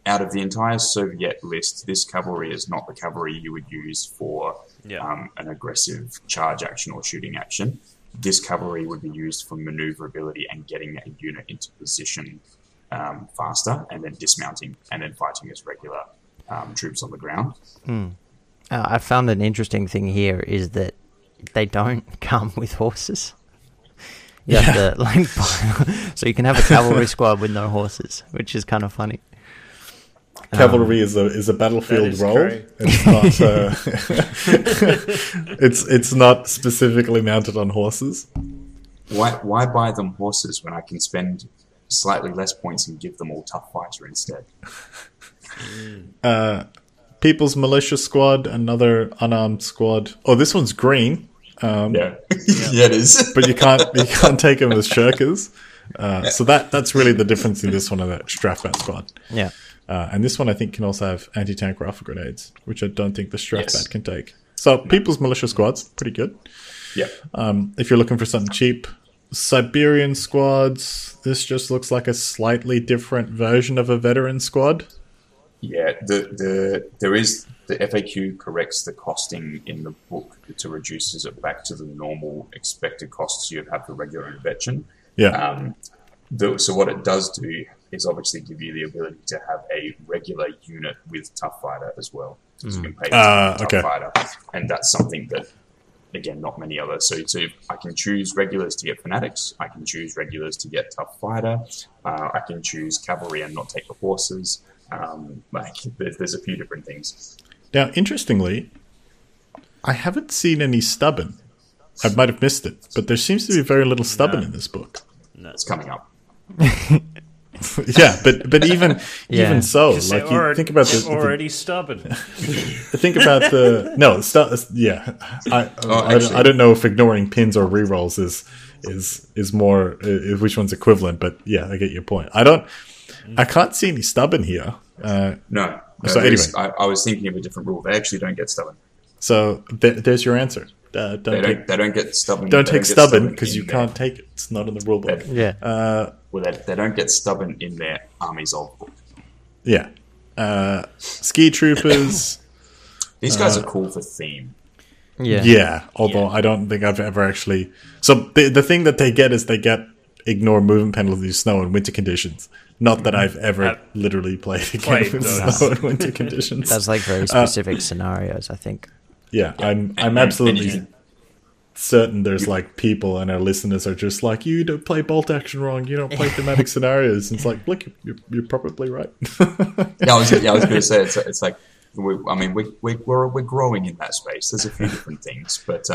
out of the entire Soviet list, this cavalry is not the cavalry you would use for an aggressive charge action or shooting action. This cavalry would be used for maneuverability and getting a unit into position faster, and then dismounting and then fighting as regular troops on the ground. I found an interesting thing here is that they don't come with horses. You have to, so you can have a cavalry squad with no horses, which is kind of funny. Cavalry is a battlefield role. It's not it's not specifically mounted on horses. Why buy them horses when I can spend slightly less points and give them all tough fighter instead? People's Militia Squad, another unarmed squad. Oh, this one's green. Yeah, it is. But you can't take them as shirkers. So that's really the difference in this one and that Strafbat squad. Yeah. And this one, I think, can also have anti-tank rifle grenades, which I don't think the Strafbat can take. So, People's Militia Squad's pretty good. Yeah. If you're looking for something cheap, Siberian Squads. This just looks like a slightly different version of a veteran squad. Yeah, the FAQ corrects the costing in the book to reduces it back to the normal expected costs you have for regular and veteran. Yeah. So what it does do is obviously give you the ability to have a regular unit with tough fighter as well. So you can pay tough fighter, and that's something that, again, not many other. So I can choose regulars to get fanatics. I can choose regulars to get tough fighter. I can choose cavalry and not take the horses. There's a few different things. Now, interestingly, I haven't seen any stubborn. I might have missed it, but there seems to be very little stubborn in this book. No, it's coming up. Yeah, but even so, like, you think about this. Already stubborn. Think about the I don't know if ignoring pins or rerolls is more which one's equivalent, but yeah, I get your point. I can't see any stubborn here. No. So anyway, I was thinking of a different rule. They actually don't get stubborn. So there's your answer. They don't get stubborn because you can't take it. It's not in the rule book. They don't get stubborn in their armies old book. Yeah. Ski troopers. These guys are cool for theme. Yeah. Although I don't think I've ever actually. So the thing that they get is they get ignore movement penalties, snow, and winter conditions. Not that I've ever literally played a game with snow and winter conditions. That's like very specific scenarios, I think. Yeah. I'm absolutely certain there's like people and our listeners are just like, you don't play bolt action wrong, you don't play thematic scenarios. And it's like, look, you're probably right. I was going to say it's like, we're growing in that space. There's a few different things, but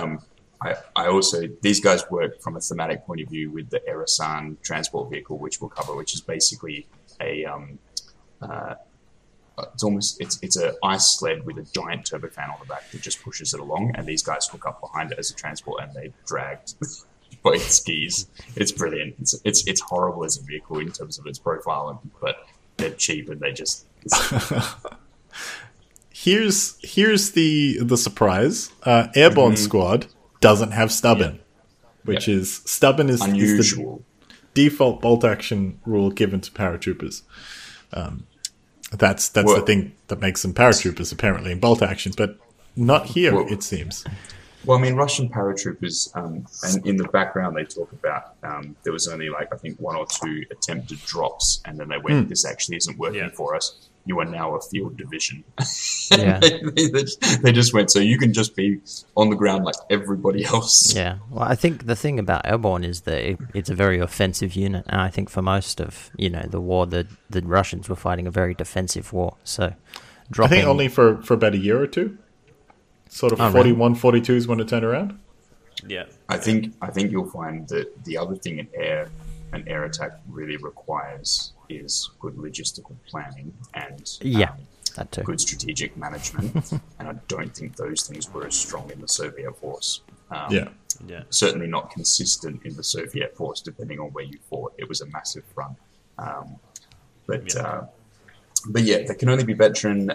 I also, these guys work from a thematic point of view with the Aerosan transport vehicle, which we'll cover, which is basically a it's an ice sled with a giant turbofan on the back that just pushes it along, and these guys hook up behind it as a transport and they dragged both skis. It's brilliant. It's horrible as a vehicle in terms of its profile, but they're cheap and they just. Here's the surprise. Airborne Squad doesn't have stubborn, which is stubborn is unusual. Is the default bolt action rule given to paratroopers. That's the thing that makes them paratroopers, apparently, in bolt actions, but not here, it seems. Well, I mean, Russian paratroopers, and in the background they talk about there was only, like, I think, one or two attempted drops, and then they went, this actually isn't working for us. You are now a field division. They just went, so you can just be on the ground like everybody else. Yeah, well, I think the thing about Airborne is that it's a very offensive unit, and I think for most of, the war, the Russians were fighting a very defensive war. So, dropping, I think only for about a year or two, sort of 41, 42 is when it turned around. Yeah, I think you'll find that the other thing an air attack really requires is good logistical planning and that too. Good strategic management. And I don't think those things were as strong in the Soviet force. Certainly not consistent in the Soviet force, depending on where you fought. It was a massive front. They can only be veteran.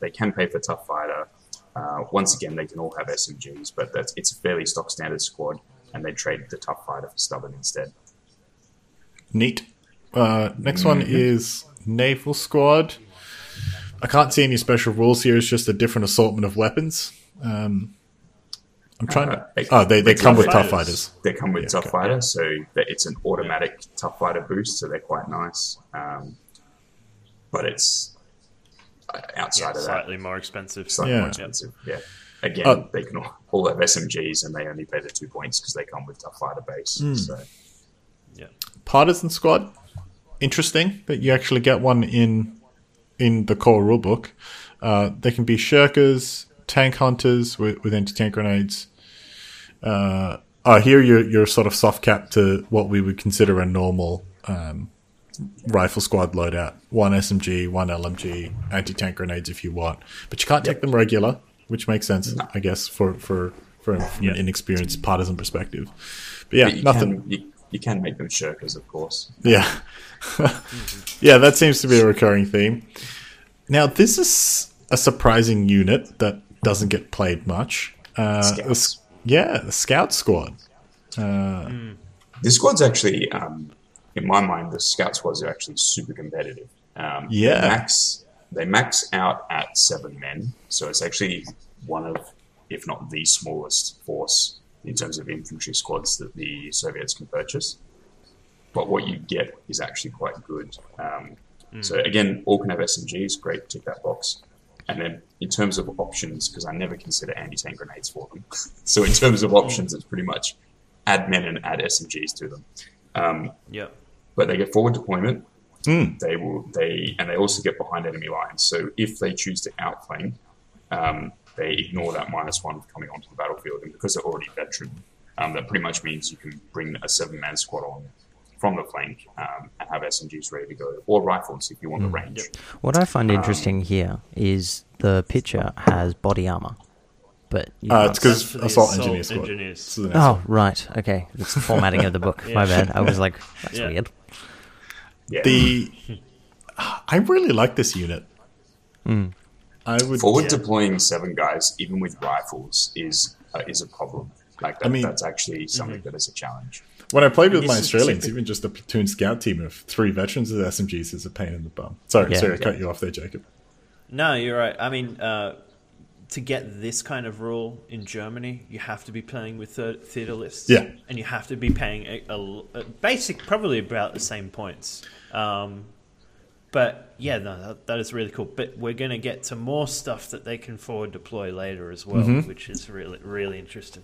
They can pay for tough fighter. Once again, they can all have SMGs, but it's a fairly stock standard squad, and they trade the tough fighter for stubborn instead. Neat. Next one is Naval Squad. I can't see any special rules here. It's just a different assortment of weapons. I'm trying to. They come with tough fighters. They come with tough fighters, so it's an automatic tough fighter boost. So they're quite nice, but it's outside of that, slightly more expensive. Again, they can all have SMGs, and they only pay the 2 points because they come with tough fighter base. So, Partisan Squad. Interesting that you actually get one in the core rulebook. They can be shirkers, tank hunters with anti-tank grenades. Here you're sort of soft cap to what we would consider a normal rifle squad loadout. One SMG, one LMG, anti-tank grenades if you want. But you can't take them regular, which makes sense, I guess, from an inexperienced partisan perspective. But nothing... You can make them shirkers, of course. Yeah. That seems to be a recurring theme. Now, this is a surprising unit that doesn't get played much. Scouts. The Scout Squad. This squad's actually, in my mind, the Scout Squads are actually super competitive. They max out at 7 men, so it's actually one of, if not the smallest force in terms of infantry squads that the Soviets can purchase. But what you get is actually quite good. So again, all can have SMGs, great, tick that box. And then in terms of options, because I never consider anti-tank grenades for them. So in terms of options, it's pretty much add men and add SMGs to them. But they get forward deployment. They also get behind enemy lines. So if they choose to outflank, they ignore that -1 coming onto the battlefield. And because they're already veteran, that pretty much means you can bring a 7-man squad on from the flank and have SMGs ready to go, or rifles if you want the range. What I find interesting here is the picture has body armor. But it's because assault engineers. Oh, right. Okay. It's the formatting of the book. Yeah. My bad. I was like, that's weird. Yeah. I really like this unit. Mm. I would deploying 7 guys, even with rifles, is a problem. Like that, I mean, that's actually something that is a challenge. When I played with my Australians, even just a platoon scout team of 3 veterans with SMGs is a pain in the bum. Sorry, I cut you off there, Jacob. No, you're right. I mean, to get this kind of rule in Germany, you have to be playing with theater lists. Yeah. And you have to be paying a basic, probably about the same points. But yeah, no, that is really cool. But we're going to get to more stuff that they can forward deploy later as well, which is really, really interesting.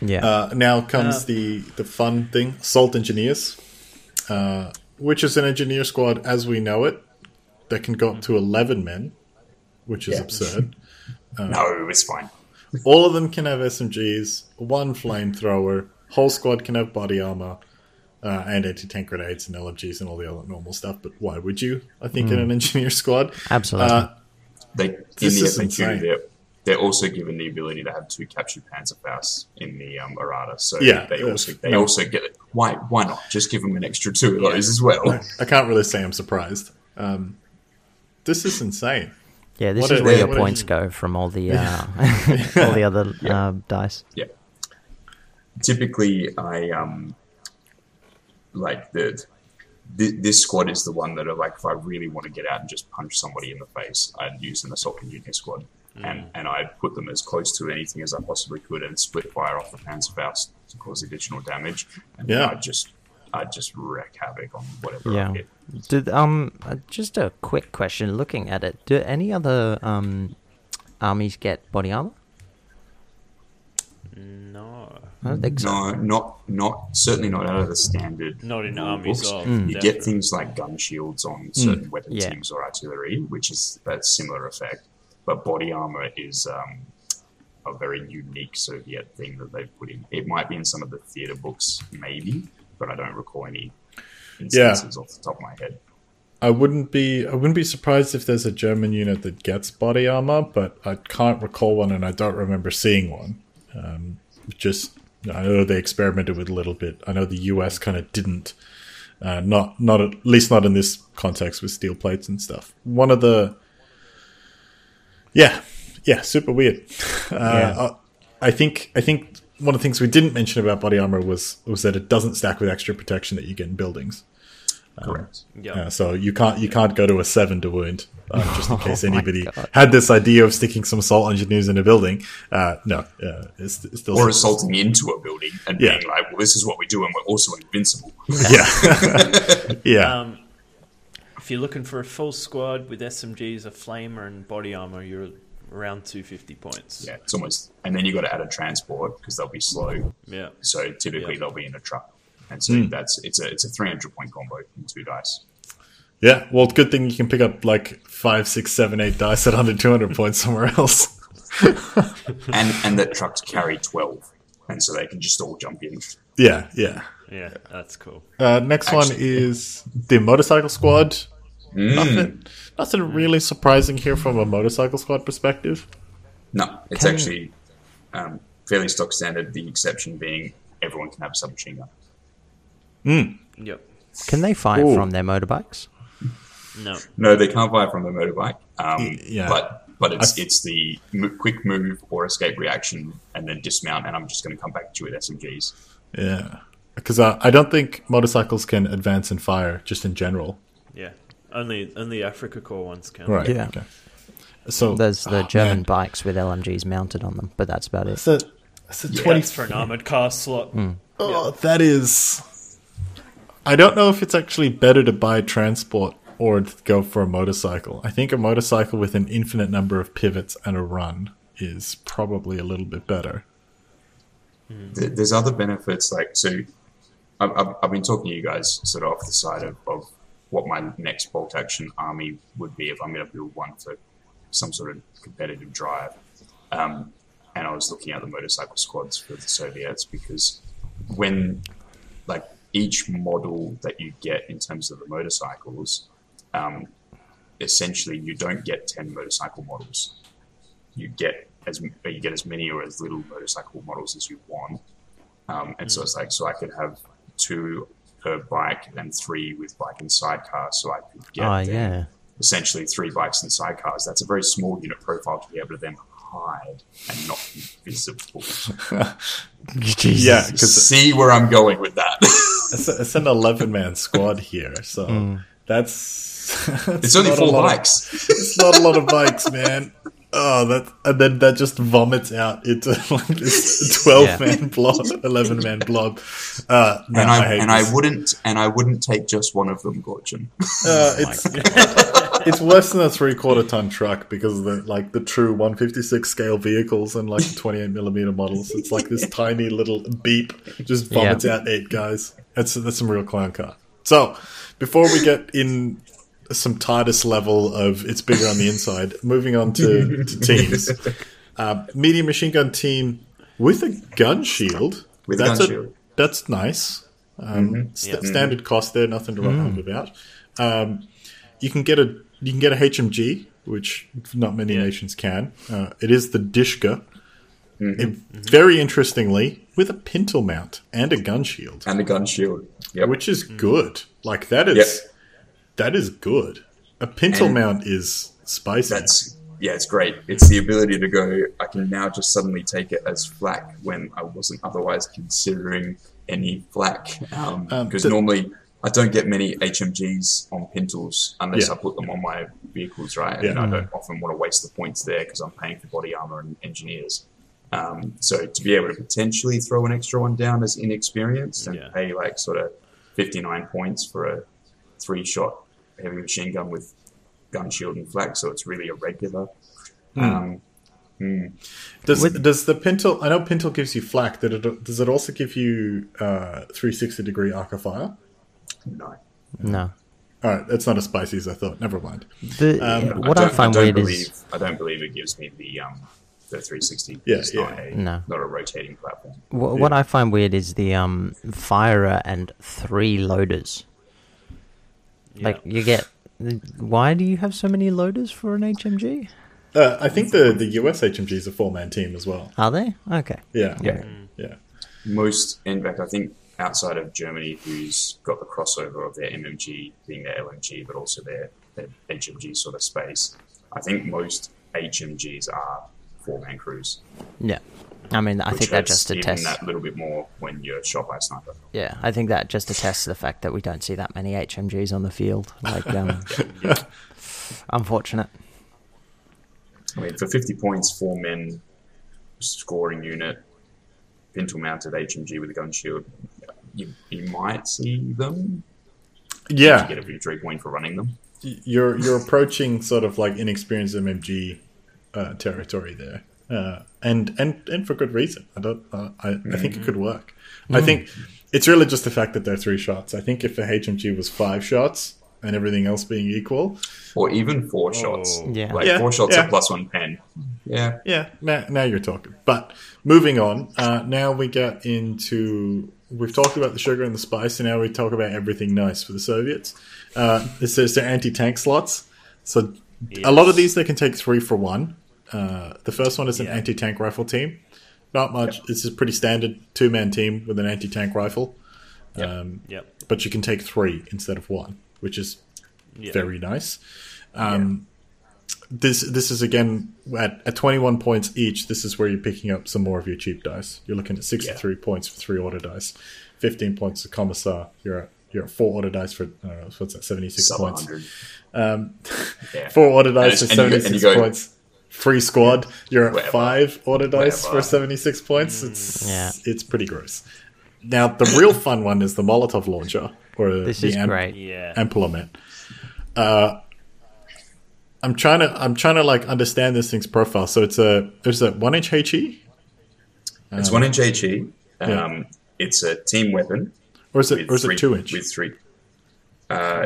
Yeah. Now comes the fun thing, assault engineers, which is an engineer squad as we know it that can go up to 11 men, which is absurd. No, it's fine. All of them can have SMGs, 1 flamethrower, whole squad can have body armor, and anti-tank grenades and LMGs and all the other normal stuff, but why would you, I think, in an engineer squad? Absolutely. They're also given the ability to have 2 captured Panzerfausts in the errata, so they also get it. Why not? Just give them an extra 2 of those as well. No, I can't really say I'm surprised. This is insane. Yeah, this is where your points go from all the all the other dice. Yeah. Typically, I like this squad is the one that I like. If I really want to get out and just punch somebody in the face, I'd use an assault engineer squad, and I'd put them as close to anything as I possibly could, and split fire off the Panzerfaust to cause additional damage. And I just wreak havoc on whatever I get. Did, just a quick question, looking at it, do any other armies get body armor? No. I don't think so. No, not certainly not out of the standard. Not in armies. You get things like gun shields on certain weapon teams or artillery, which is that similar effect. But body armor is a very unique Soviet thing that they've put in. It might be in some of the theater books, maybe, but I don't recall any instances off the top of my head. I wouldn't be surprised if there's a German unit that gets body armor, but I can't recall one, and I don't remember seeing one. I know they experimented with a little bit. I know the US kind of didn't, not at least not in this context with steel plates and stuff. One of the, super weird. I think. One of the things we didn't mention about body armor was that it doesn't stack with extra protection that you get in buildings. Correct. So you can't go to a 7 to wound, just in case anybody had this idea of sticking some assault engineers in a building. It's still or assaulting into a building and being like, well, this is what we do, and we're also invincible. If you're looking for a full squad with SMGs, a flamer, and body armor, you're around 250 points. Yeah, it's almost... And then you've got to add a transport because they'll be slow. Yeah. So typically they'll be in a truck. And so it's a 300-point combo in 2 dice. Yeah, well, good thing you can pick up like 5, 6, 7, 8 dice at under 200 points somewhere else. and that trucks carry 12. And so they can just all jump in. Yeah, that's cool. Next one is the motorcycle squad. Nothing really surprising here from a motorcycle squad perspective. No, it's actually fairly stock standard, the exception being everyone can have a submachine gun. Yep. Can they fire from their motorbikes? No, they can't fire from their motorbike. But it's the quick move or escape reaction and then dismount, and I'm just going to come back to you with SMGs. Yeah, because I don't think motorcycles can advance and fire just in general. Yeah. Only Africa Corps ones can. Right. Yeah. Okay. So there's the German bikes with LMGs mounted on them, but that's about it. That's a 20 for an armored car slot. That is. I don't know if it's actually better to buy transport or to go for a motorcycle. I think a motorcycle with an infinite number of pivots and a run is probably a little bit better. There's other benefits, like so. I've been talking to you guys sort of off the side of what my next bolt action army would be if I'm going to build one for some sort of competitive drive. And I was looking at the motorcycle squads for the Soviets, because when, like, each model that you get in terms of the motorcycles, essentially you don't get 10 motorcycle models. You get as many or as little motorcycle models as you want. So it's like, so I could have 2 per bike and 3 with bike and sidecar, so I could get essentially 3 bikes and sidecars. That's a very small unit profile to be able to then hide and not be visible. Yeah, cause see where I'm going with that. It's an 11-man squad here, so it's only 4 bikes. It's not a lot of bikes, man. Oh, that, and then that just vomits out into like this 12-man blob, 11-man blob. I wouldn't take just one of them, Gorchin. It's worse than a 3/4 ton truck, because the true 156 scale vehicles and like 28mm models, it's like this tiny little beep just vomits out 8 guys. That's some real clown car. So before we get in some TARDIS level of it's bigger on the inside, moving on to teams. Medium machine gun team with a gun shield. That's nice. Standard cost there, nothing to write home about. You can get a HMG, which not many nations can. It is the Dshka. Very interestingly, with a pintle mount and a gun shield. Which is good. Like, that is... Yep. That is good. A pintle mount is spicy. It's great. It's the ability to go, I can now just suddenly take it as flak when I wasn't otherwise considering any flak. Because normally I don't get many HMGs on pintles unless I put them on my vehicles, right? And I don't often want to waste the points there because I'm paying for body armor and engineers. So to be able to potentially throw an extra one down as inexperienced and pay like sort of 59 points for a 3-shot heavy machine gun with gun shield and flak, so it's really irregular. Does the pintle? I know pintle gives you flak. Does it also give you 360-degree arc of fire? No. All right, that's not as spicy as I thought. Never mind. I don't believe it gives me the 360. Not a rotating platform. What I find weird is the firer and 3 loaders. Like, why do you have so many loaders for an HMG? I think the US HMG is a 4-man team as well. Are they? Okay. Yeah. Most, in fact, I think outside of Germany, who's got the crossover of their MMG being their LMG, but also their HMG sort of space, I think most HMGs are 4-man crews. Yeah. I mean, I think that just attests that little bit more when you're shot by a sniper. Yeah, I think that just attests to the fact that we don't see that many HMGs on the field. Like, unfortunate. I mean, for 50 points, 4 men, scoring unit, pintle-mounted HMG with a gun shield, you might see them. Yeah, you get a victory point for running them. You're approaching sort of like inexperienced MMG territory there. And for good reason. I think it could work. I think it's really just the fact that they're 3 shots. I think if a HMG was 5 shots and everything else being equal, or even 4 shots, four shots are +1 pen. Now you're talking. But moving on, now we get into, we've talked about the sugar and the spice, and now we talk about everything nice for the Soviets. It says they're anti-tank slots, so a lot of these they can take 3 for 1. The first one is an anti-tank rifle team. Not much. Yep. It's a pretty standard 2-man team with an anti-tank rifle. But you can take 3 instead of 1, which is very nice. This is, again, at 21 points each, this is where you're picking up some more of your cheap dice. You're looking at 63 points for 3 order dice, 15 points for Commissar. You're 4 order dice for 76 points. 4 order dice for 76 points. Free squad, you're at 5 order dice for 76 points. It's pretty gross. Now, the real fun one is the Molotov launcher, or this the Ampulomet. I'm trying to like understand this thing's profile. So it's a 1-inch HE. It's 1-inch HE. It's a team weapon, or is it 2-inch with 3?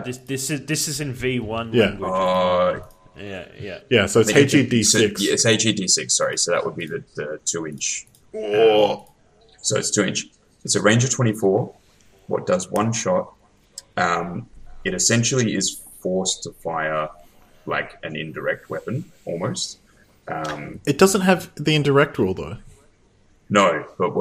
This is in V1 language. Yeah, so it's HED6. So, yeah, it's HED6, sorry. So that would be the 2-inch. So it's 2-inch. It's a range of 24. What does one shot? It essentially is forced to fire like an indirect weapon, almost. It doesn't have the indirect rule, though. No, but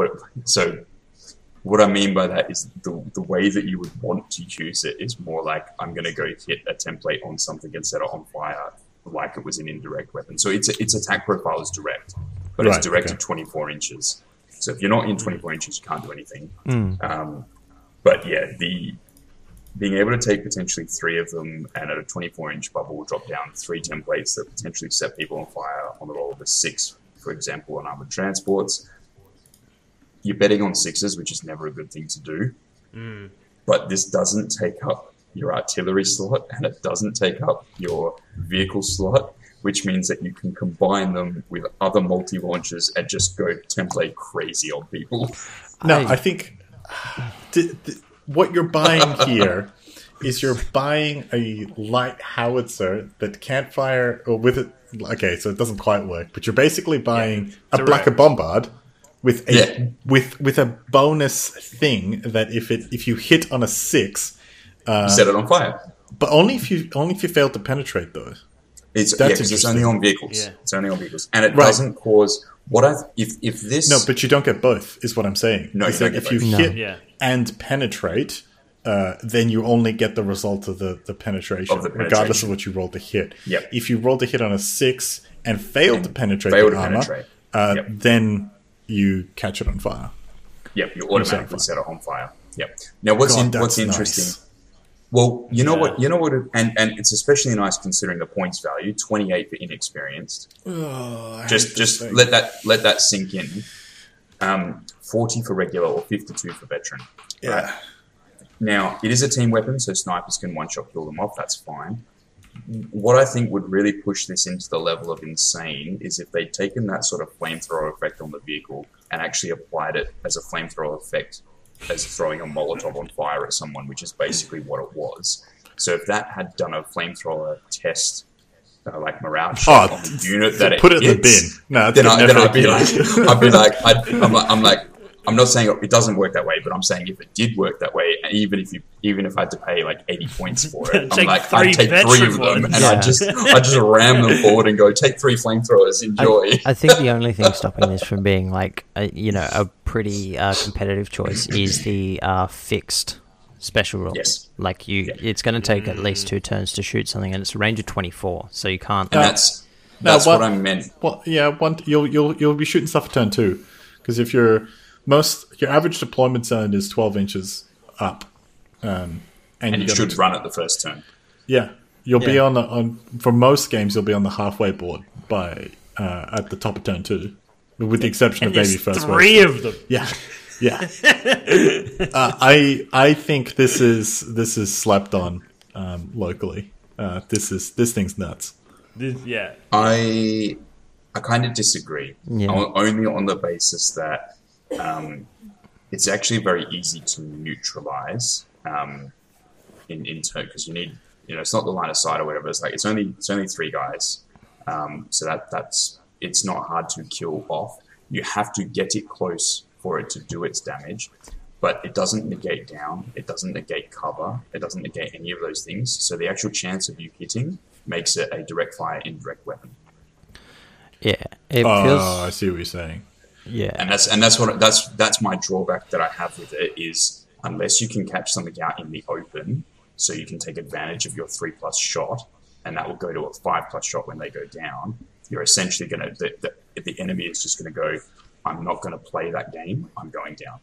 what I mean by that is the way that you would want to use it is more like, I'm going to go hit a template on something and set it on fire like it was an indirect weapon. So its attack profile is direct, but it's directed 24 inches. So if you're not in 24 inches, you can't do anything. But yeah, being able to take potentially three of them, and at a 24-inch bubble will drop down three templates that potentially set people on fire on the roll of a 6, for example, on armored transports. You're betting on 6s, which is never a good thing to do. But this doesn't take up your artillery slot, and it doesn't take up your vehicle slot, which means that you can combine them with other multi-launchers and just go template crazy on people. No, I think what you're buying here is you're buying a light howitzer that can't fire or with it. Okay, so it doesn't quite work, but you're basically buying a Blacker Bombard. With a with a bonus thing that if you hit on a 6, you set it on fire. But only if you fail to penetrate, though. It's only on vehicles. Yeah. It's only on vehicles, and it doesn't cause if this. No, but you don't get both. Is what I'm saying. No, if you hit and penetrate, then you only get the result of the penetration, regardless of what you rolled to hit. Yep. If you rolled a hit on a 6 and failed to penetrate the armor, then you catch it on fire. Yep, you automatically set it on fire. Yep. Now, what's interesting? Nice. Well, you know what, and it's especially nice considering the points value, 28 for inexperienced. Oh, just let that sink in. 40 for regular or 52 for veteran. Yeah. Right? Now it is a team weapon, so snipers can one shot kill them off. That's fine. What I think would really push this into the level of insane is if they'd taken that sort of flamethrower effect on the vehicle and actually applied it as a flamethrower effect as throwing a Molotov on fire at someone, which is basically what it was. So if that had done a flamethrower test, like morale check on the unit that it put it in the bin, I'd be like, I'm not saying it doesn't work that way, but I'm saying if it did work that way, and even if I had to pay like 80 points for it, I'd take three of them and I'd just ram them forward and go, take three flamethrowers, enjoy. I think the only thing stopping this from being like a pretty competitive choice is the fixed special rule. Yes. Like it's going to take at least 2 turns to shoot something, and it's a range of 24, so you can't. And that's what I meant. Well, yeah, you'll be shooting stuff at turn 2, because if you're your average deployment zone is 12 inches up, and you should run at the first turn. Yeah, you'll be on for most games. You'll be on the halfway board by at the top of turn 2, with the exception of maybe first. Three of them. Yeah. I think this is slapped on locally. This thing's nuts. I kind of disagree. Yeah. Only on the basis that. It's actually very easy to neutralize in turn, because you need, it's not the line of sight or whatever. It's like it's only 3 guys, so that's it's not hard to kill off. You have to get it close for it to do its damage, but it doesn't negate down, it doesn't negate cover, it doesn't negate any of those things. So the actual chance of you hitting makes it a direct fire indirect weapon. Yeah, it feels... I see what you're saying. Yeah, and that's my drawback that I have with it is unless you can catch something out in the open, so you can take advantage of your 3+ shot, and that will go to a 5+ shot when they go down. You're essentially going to the enemy is just going to go, I'm not going to play that game. I'm going down.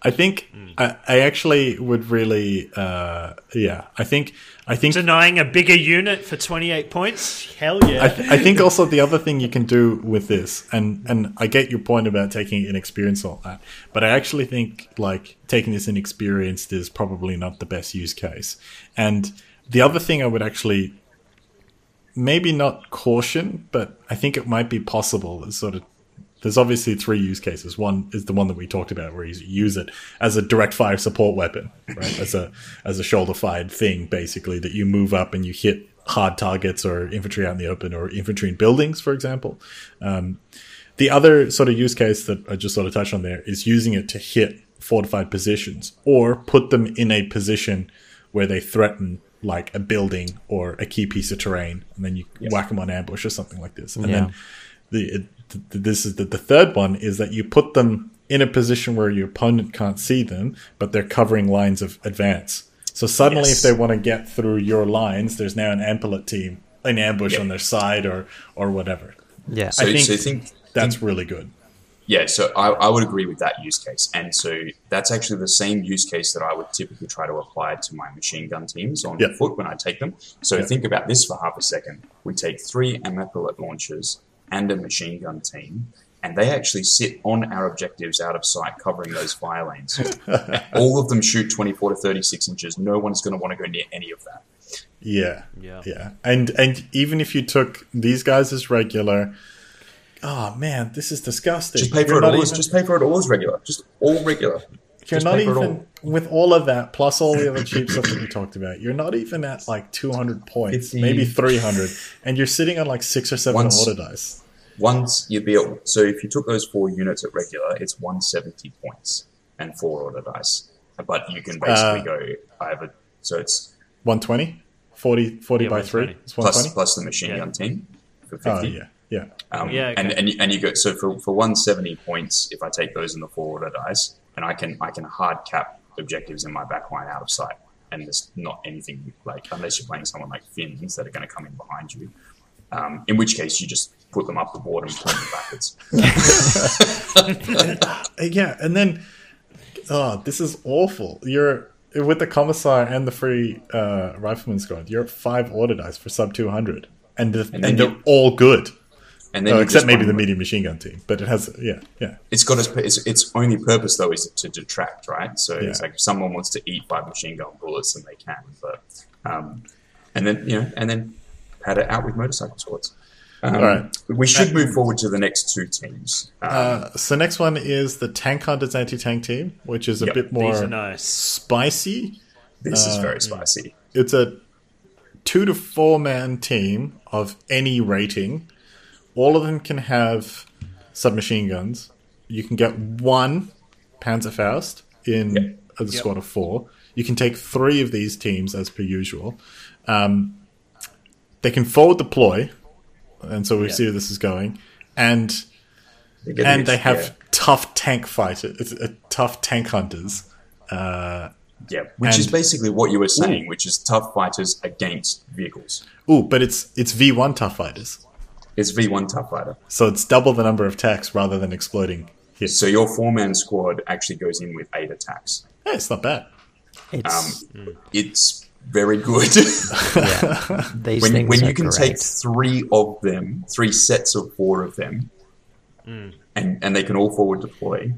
I think I actually would really I think denying a bigger unit for 28 points, hell yeah. I think also the other thing you can do with this, and I get your point about taking inexperienced all that, but I actually think like taking this inexperienced is probably not the best use case. And the other thing I would actually maybe not caution, but I think it might be possible is sort of, there's obviously 3 use cases. One is the one that we talked about, where you use it as a direct fire support weapon, right? As a shoulder fired thing, basically, that you move up and you hit hard targets or infantry out in the open or infantry in buildings, for example. The other sort of use case that I just sort of touched on there is using it to hit fortified positions or put them in a position where they threaten like a building or a key piece of terrain, and then you whack them on ambush or something like this. And then the third one is that you put them in a position where your opponent can't see them, but they're covering lines of advance. So suddenly if they want to get through your lines, there's now an ambulet team in ambush on their side or whatever. Yeah. So I think that's really good. Yeah, so I would agree with that use case. And so that's actually the same use case that I would typically try to apply to my machine gun teams on foot when I take them. So think about this for half a second. We take 3 ambulet launchers and a machine gun team, and they actually sit on our objectives out of sight covering those fire lanes. All of them shoot 24 to 36 inches. No one's going to want to go near any of that. Yeah. And even if you took these guys as regular... Oh, man, this is disgusting. Just pay for it all. Just pay for it all as regular. Just all regular. You're not even, with all of that, plus all the other cheap stuff that we talked about, you're not even at like 200 points, 50. Maybe 300, and you're sitting on like 6 or 7 order dice. Once you build. So if you took those 4 units at regular, it's 170 points and 4 order dice. But you can basically so it's... 120? 40 by 3? It's 120? Plus the machine gun team for 50. Yeah. Okay. And you go, so for 170 points, if I take those in the 4 order dice, and I can hard cap objectives in my backline out of sight, and there's not anything like, unless you're playing someone like Finns that are going to come in behind you, in which case you just put them up the board and point them backwards. And then this is awful. You're with the Commissar and the free rifleman squad. You're at 5 order dice for sub 200, and they're all good. And then except maybe the medium machine gun team, but it has, It's got its only purpose though is to detract, right? So it's like if someone wants to eat 5 machine gun bullets, then they can. But and then pad it out with motorcycle squads. All right, we should move forward to the next 2 teams. So next one is the Tank Hunters anti-tank team, which is a bit more spicy. This is very spicy. It's a 2 to 4 man team of any rating. All of them can have submachine guns. You can get 1 Panzerfaust in a squad of 4. You can take 3 of these teams as per usual. They can forward deploy, and so we see where this is going. And they have tough tank fighters, tough tank hunters. Which is basically what you were saying, which is tough fighters against vehicles. Ooh, but it's V1 tough fighters. It's V1 Tough Fighter. So it's double the number of attacks rather than exploding hits. So your 4-man squad actually goes in with 8 attacks. Yeah, it's not bad. It's very good. When you can take 3 of them, 3 sets of 4 of them, and they can all forward deploy.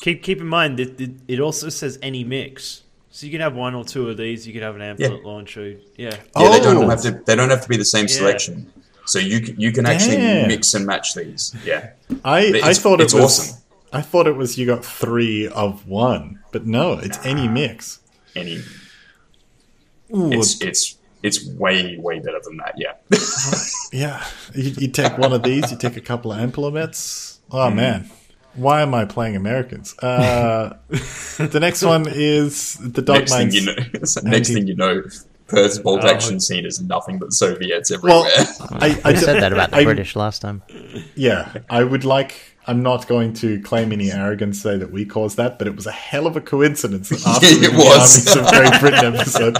Keep in mind that it also says any mix. So you can have 1 or 2 of these. You could have an ambulet launcher. They don't all have to. They don't have to be the same selection. So you can actually mix and match these. Yeah, I thought it was awesome. I thought it was you got 3 of 1, but no, it's any mix. Any. Ooh, it's way better than that. Yeah. You take 1 of these. You take a couple of ampulements. Oh man, why am I playing Americans? The next one is the Dog Mines. Next thing you know. Perth's Bolt Action scene is nothing but Soviets everywhere. Well, I said that about the British last time. Yeah, I'm not going to claim any arrogance, say that we caused that, but it was a hell of a coincidence that after the Armies of Great Britain episode,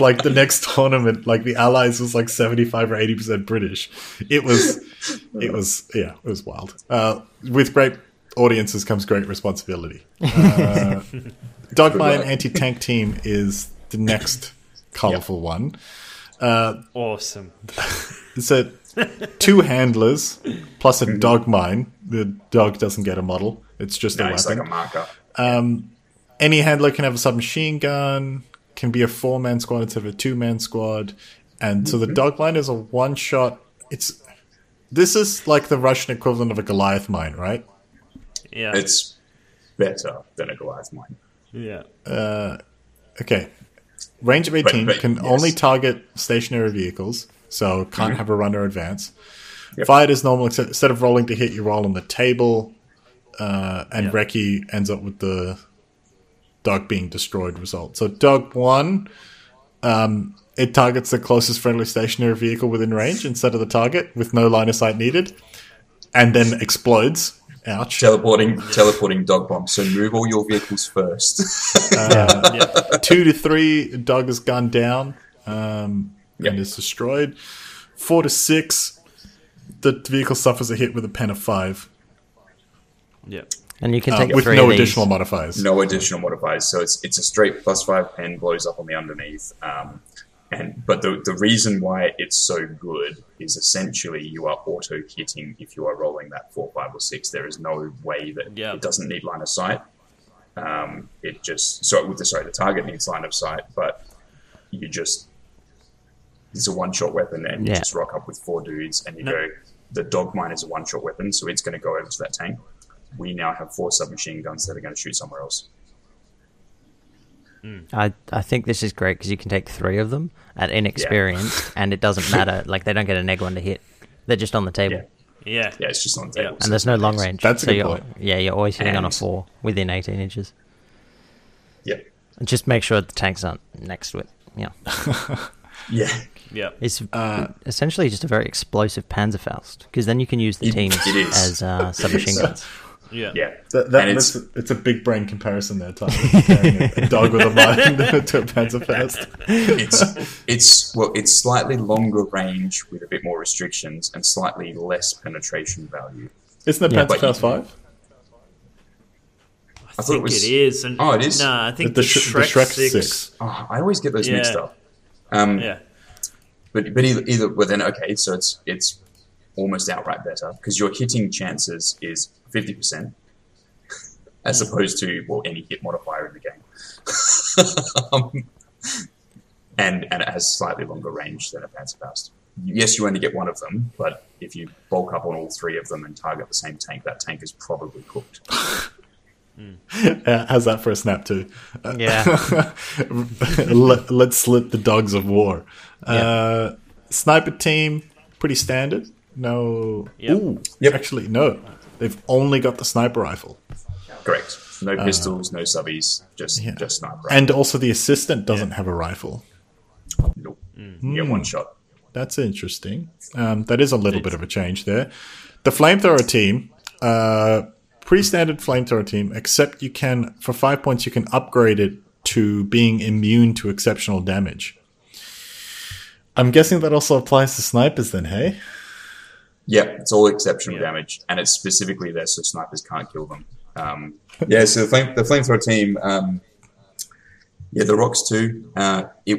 like the next tournament, like the Allies was like 75 or 80% British. It was wild. With great audiences comes great responsibility. Dogmine anti-tank team is the next colorful one. Awesome. It's a 2 handlers plus a dog mine. The dog doesn't get a model. It's just a weapon. Like a marker. Any handler can have a submachine gun, can be a 4-man squad instead of a 2-man squad. And so the dog mine is a one-shot. This is like the Russian equivalent of a Goliath mine, right? Yeah. It's better than a Goliath mine. Yeah. Okay. Range of 18, can only target stationary vehicles, so can't have a runner advance. Yep. Fired is normal, except instead of rolling to hit, you roll on the table, and Recce ends up with the dog being destroyed result. So dog 1, it targets the closest friendly stationary vehicle within range instead of the target, with no line of sight needed, and then explodes. Ouch. Teleporting dog bomb. So move all your vehicles first. 2 to 3, dog is gunned down and is destroyed. 4 to 6, the vehicle suffers a hit with a pen of 5. Yep. And you can take with 3 no additional modifiers. No additional modifiers. So it's a straight plus 5 pen, blows up on the underneath. But the reason why it's so good is essentially you are auto-kitting if you are rolling that 4, 5, or 6. There is no way that it doesn't need line of sight. The target needs line of sight, but you just... It's a one-shot weapon, and you just rock up with 4 dudes, and you go, the dog mine is a one-shot weapon, so it's going to go over to that tank. We now have 4 submachine guns that are going to shoot somewhere else. Mm. I think this is great because you can take 3 of them at inexperienced and it doesn't matter. Like, they don't get a neg one to hit. They're just on the table. Yeah. Yeah, it's just on the table. Yeah. And there's no long range. That's a good point. You're always hitting on a 4 within 18 inches. Yeah. And just make sure the tanks aren't next to it. Yeah. Yeah. It's essentially just a very explosive Panzerfaust because then you can use the teams as submachine guns. Yeah. It's a big brain comparison there, Tyler. Comparing a dog with a mine to a Panzerfaust. It's slightly longer range with a bit more restrictions and slightly less penetration value. Isn't the Panzerfaust 5? I thought it is. Oh, it is? No, I think the Shrek 6. Oh, I always get those mixed up. So it's almost outright better because your hitting chances is 50% as opposed to any hit modifier in the game, and it has slightly longer range than a Panzerfaust. Yes, you only get one of them, but if you bulk up on all 3 of them and target the same tank, that tank is probably cooked. How's that for a snap too? Let's slip the dogs of war. Sniper team, pretty standard. No. Yep. Ooh, yep. Actually, no. They've only got the sniper rifle. Correct. No pistols, no subbies, just sniper rifle. And also the assistant doesn't have a rifle. Nope. Yeah, one shot. That's interesting. That is a little bit of a change there. The flamethrower team, pretty standard flamethrower team, except you can, for 5 points, you can upgrade it to being immune to exceptional damage. I'm guessing that also applies to snipers then, hey? Yeah, it's all exceptional damage, and it's specifically there so snipers can't kill them. So the flamethrower team, the Rocks too,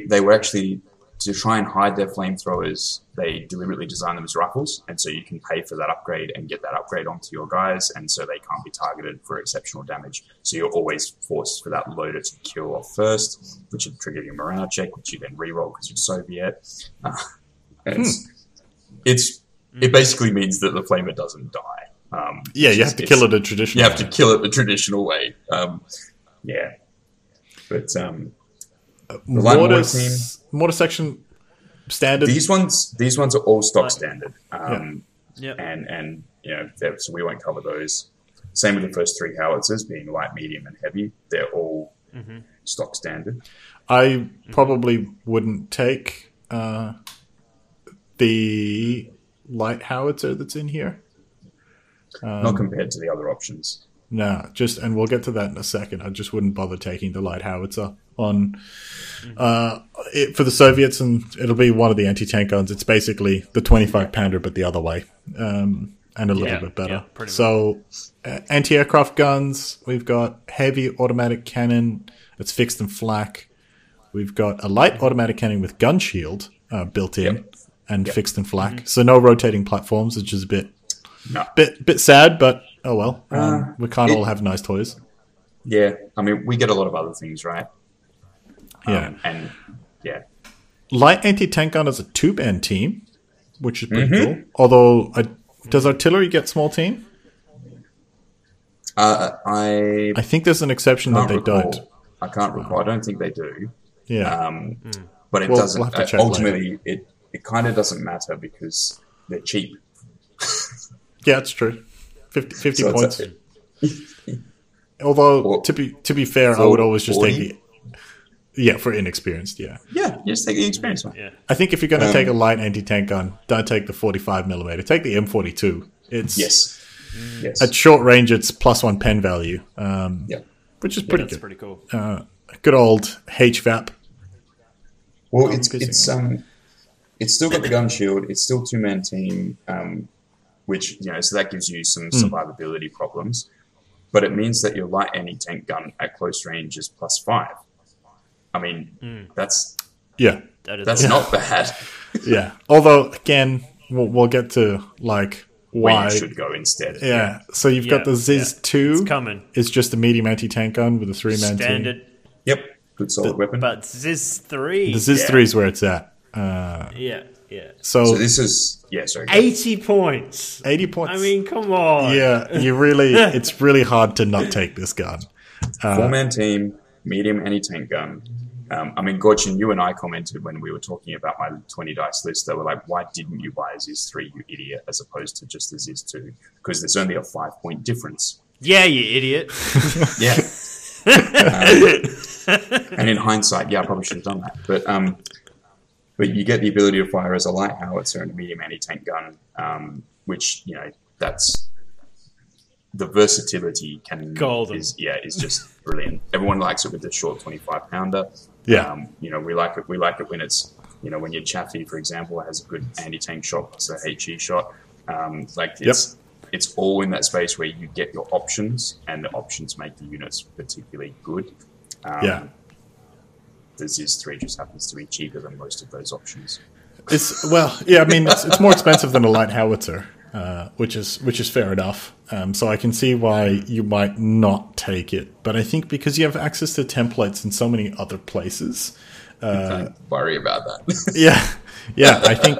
they were actually, to try and hide their flamethrowers, they deliberately designed them as rifles, and so you can pay for that upgrade and get that upgrade onto your guys, and so they can't be targeted for exceptional damage. So you're always forced for that loader to kill off first, which would trigger your morale check, which you then reroll because you're Soviet. It basically means that the flamer doesn't die. You have to kill it a traditional way. You have to kill it the traditional way. But the mortar team... Mortar section standard. These ones are all stock standard. So we won't cover those. Same with the first 3 howitzers being light, medium, and heavy. They're all stock standard. I probably wouldn't take the light howitzer that's in here, not compared to the other options. And we'll get to that in a second. I just wouldn't bother taking the light howitzer on for the Soviets, and it'll be one of the anti-tank guns. It's basically the 25 pounder but the other way, and a little bit better. Anti-aircraft guns, we've got heavy automatic cannon. It's fixed and flak. We've got a light automatic cannon with gun shield built in. And fixed and flak, so no rotating platforms, which is a bit sad, but oh well. We can't all have nice toys. Yeah, I mean, we get a lot of other things, right? Light anti-tank gun is a 2-man team, which is pretty cool. Although, does artillery get small team? I think there's an exception that they don't. I can't recall. I don't think they do. Yeah. But it doesn't. Ultimately, it kind of doesn't matter because they're cheap. Yeah, it's true. 50 so points. Although, well, to be fair, I would always just 40? Take the... Yeah, for inexperienced, yeah. Yeah, just take the experienced one. Yeah. I think if you're going to take a light anti-tank gun, don't take the 45mm. Take the M42. It's at short range, it's +1 pen value, which is pretty good. Pretty cool. Good old HVAP. Well, it's still got the gun shield. It's still two-man team, which, you know, so that gives you some survivability problems. But it means that your light anti-tank gun at close range is +5. I mean, that's not bad. Yeah. Although, again, we'll get to like why you should go instead. Yeah. So you've got the ZiS-2. It's coming. It's just a medium anti-tank gun with a three-man standard. Team. Yep. Good solid weapon. But ZiS-3. The ZiS-3 is where it's at. Yeah. So this is 80 points. 80 points. I mean, come on. Yeah. You really. It's really hard to not take this gun. Four-man team. Medium anti-tank gun. I mean, Gorchin, you and I commented when we were talking about my 20 dice list. They were like, why didn't you buy a ZiS-3, you idiot, as opposed to just a ZiS-2? Because there's only a 5-point difference. Yeah, you idiot. Yeah. And in hindsight, I probably should have done that. But you get the ability to fire as a light howitzer and a medium anti-tank gun, which, you know, that's... The versatility is just brilliant. Everyone likes it with the short 25-pounder. Yeah, you know, we like it. We like it when it's, you know, when your Chaffee, for example, has a good anti-tank shot, it's a HE shot. It's all in that space where you get your options, and the options make the units particularly good. The ZiS-3 just happens to be cheaper than most of those options. I mean, it's more expensive than a light howitzer. Which is fair enough. So I can see why you might not take it, but I think because you have access to templates in so many other places, don't worry about that. I think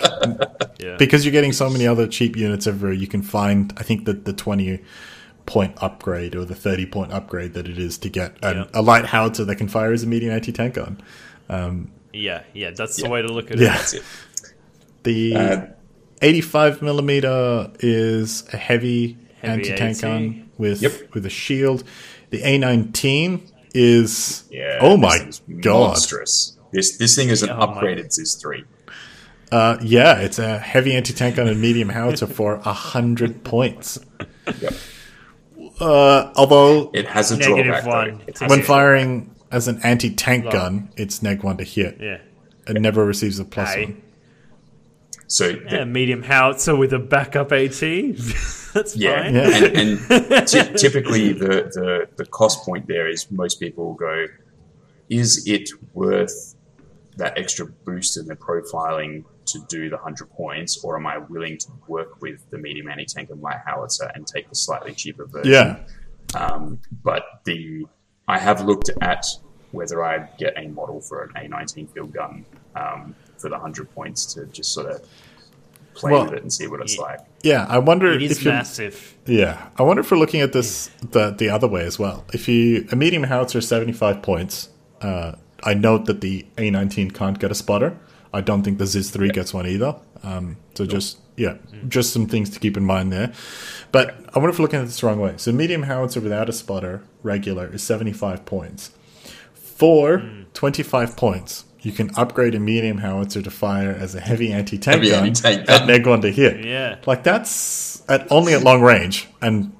because you're getting so many other cheap units everywhere, you can find. I think that the 20-point upgrade or the 30-point upgrade that it is to get a light howitzer that can fire as a medium anti-tank gun. That's the way to look at it. Yeah. That's it. The 85mm is a heavy anti-tank gun with a shield. The A-19 is god, monstrous. This thing is an upgraded ZiS-3. It's a heavy anti-tank gun and medium howitzer for 100 points. Yep. Although it has a drawback. When firing as an anti-tank gun, it's -1 to hit. Yeah, it never receives a +1. So medium howitzer with a backup AT. That's fine. Yeah. And typically the cost point there is most people go, is it worth that extra boost in the profiling to do the 100 points, or am I willing to work with the medium anti-tank and light howitzer and take the slightly cheaper version? Yeah. But I have looked at whether I get a model for an A-19 field gun. For the 100 points to just sort of play with it and see what it's like. Yeah, I wonder it is massive. Yeah, I wonder if we're looking at this the other way as well. If a medium howitzer is 75 points, I note that the A-19 can't get a spotter. I don't think the ZiS-3 gets one either. Just some things to keep in mind there. But I wonder if we're looking at this the wrong way. So medium howitzer without a spotter, regular, is 75 points. For 25 points, you can upgrade a medium howitzer to fire as a heavy anti-tank gun at -1 to hit. Yeah. Like, that's only at long range. And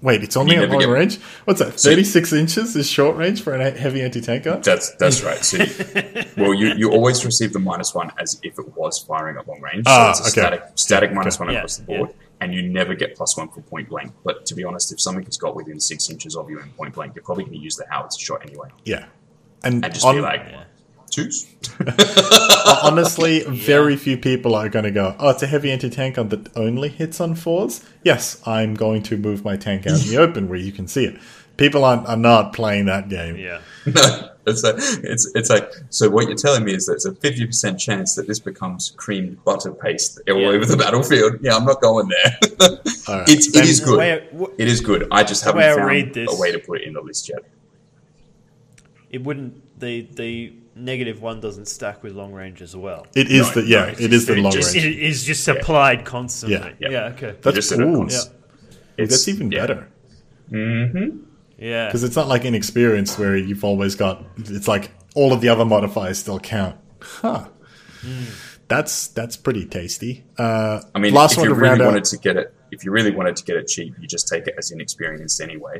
wait, it's only at long range? What's that? 36 inches is short range for a heavy anti-tank gun? That's right. So you always receive the -1 as if it was firing at long range. So it's a static -1 across the board. Yeah. And you never get +1 for point blank. But to be honest, if something has got within 6 inches of you in point blank, you're probably going to use the howitzer shot anyway. Yeah. And just be like... Yeah. Honestly, very few people are going to go, oh, it's a heavy anti-tank gun that only hits on 4s. Yes, I'm going to move my tank out in the open where you can see it. People are not playing that game. Yeah. No, so what you're telling me is that there's a 50% chance that this becomes creamed butter paste all over the battlefield. Yeah, I'm not going there. All right. It is good. It is good. I just haven't found a way to put it in the list yet. It wouldn't... The negative one doesn't stack with long range as well. It is that, yeah. It is the long range. It is just applied constantly. Yeah. Okay. That's cool. Yeah. That's even better. Mm-hmm. Yeah. Because it's not like inexperienced where you've always got. It's like all of the other modifiers still count. Huh. Mm. That's pretty tasty. I mean, last one if you really wanted to get it cheap, you just take it as inexperienced anyway.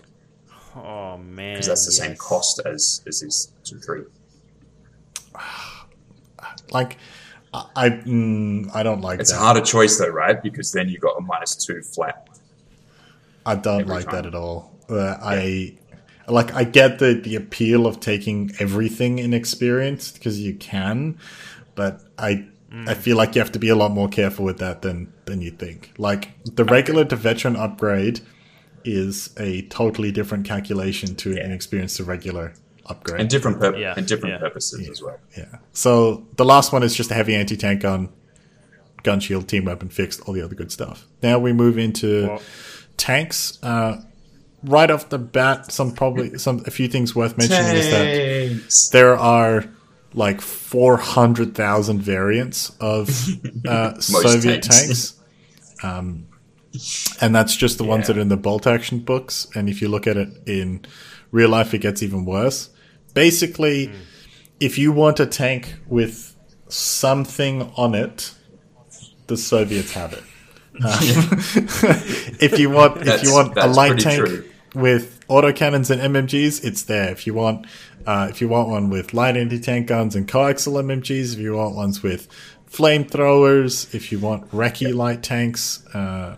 Oh man, because that's the same cost as his 2-3. Like, I don't like. It's that. It's a harder choice though, right? Because then you got a -2 flat. I don't like that at all. I get the appeal of taking everything inexperienced because you can, but I feel like you have to be a lot more careful with that than you think. Like the regular to veteran upgrade is a totally different calculation to an inexperienced to regular upgrade. And different purposes as well. Yeah. So the last one is just a heavy anti-tank gun shield, team weapon fixed, all the other good stuff. Now we move into tanks. Right off the bat, a few things worth mentioning is that there are like 400,000 variants of Soviet tanks. And that's just the ones that are in the Bolt Action books. And if you look at it in real life, it gets even worse. Basically, if you want a tank with something on it, the Soviets have it. If you want a light tank with autocannons and MMGs, it's there. If you want one with light anti-tank guns and coaxial MMGs, if you want ones with flamethrowers, if you want recce light tanks, and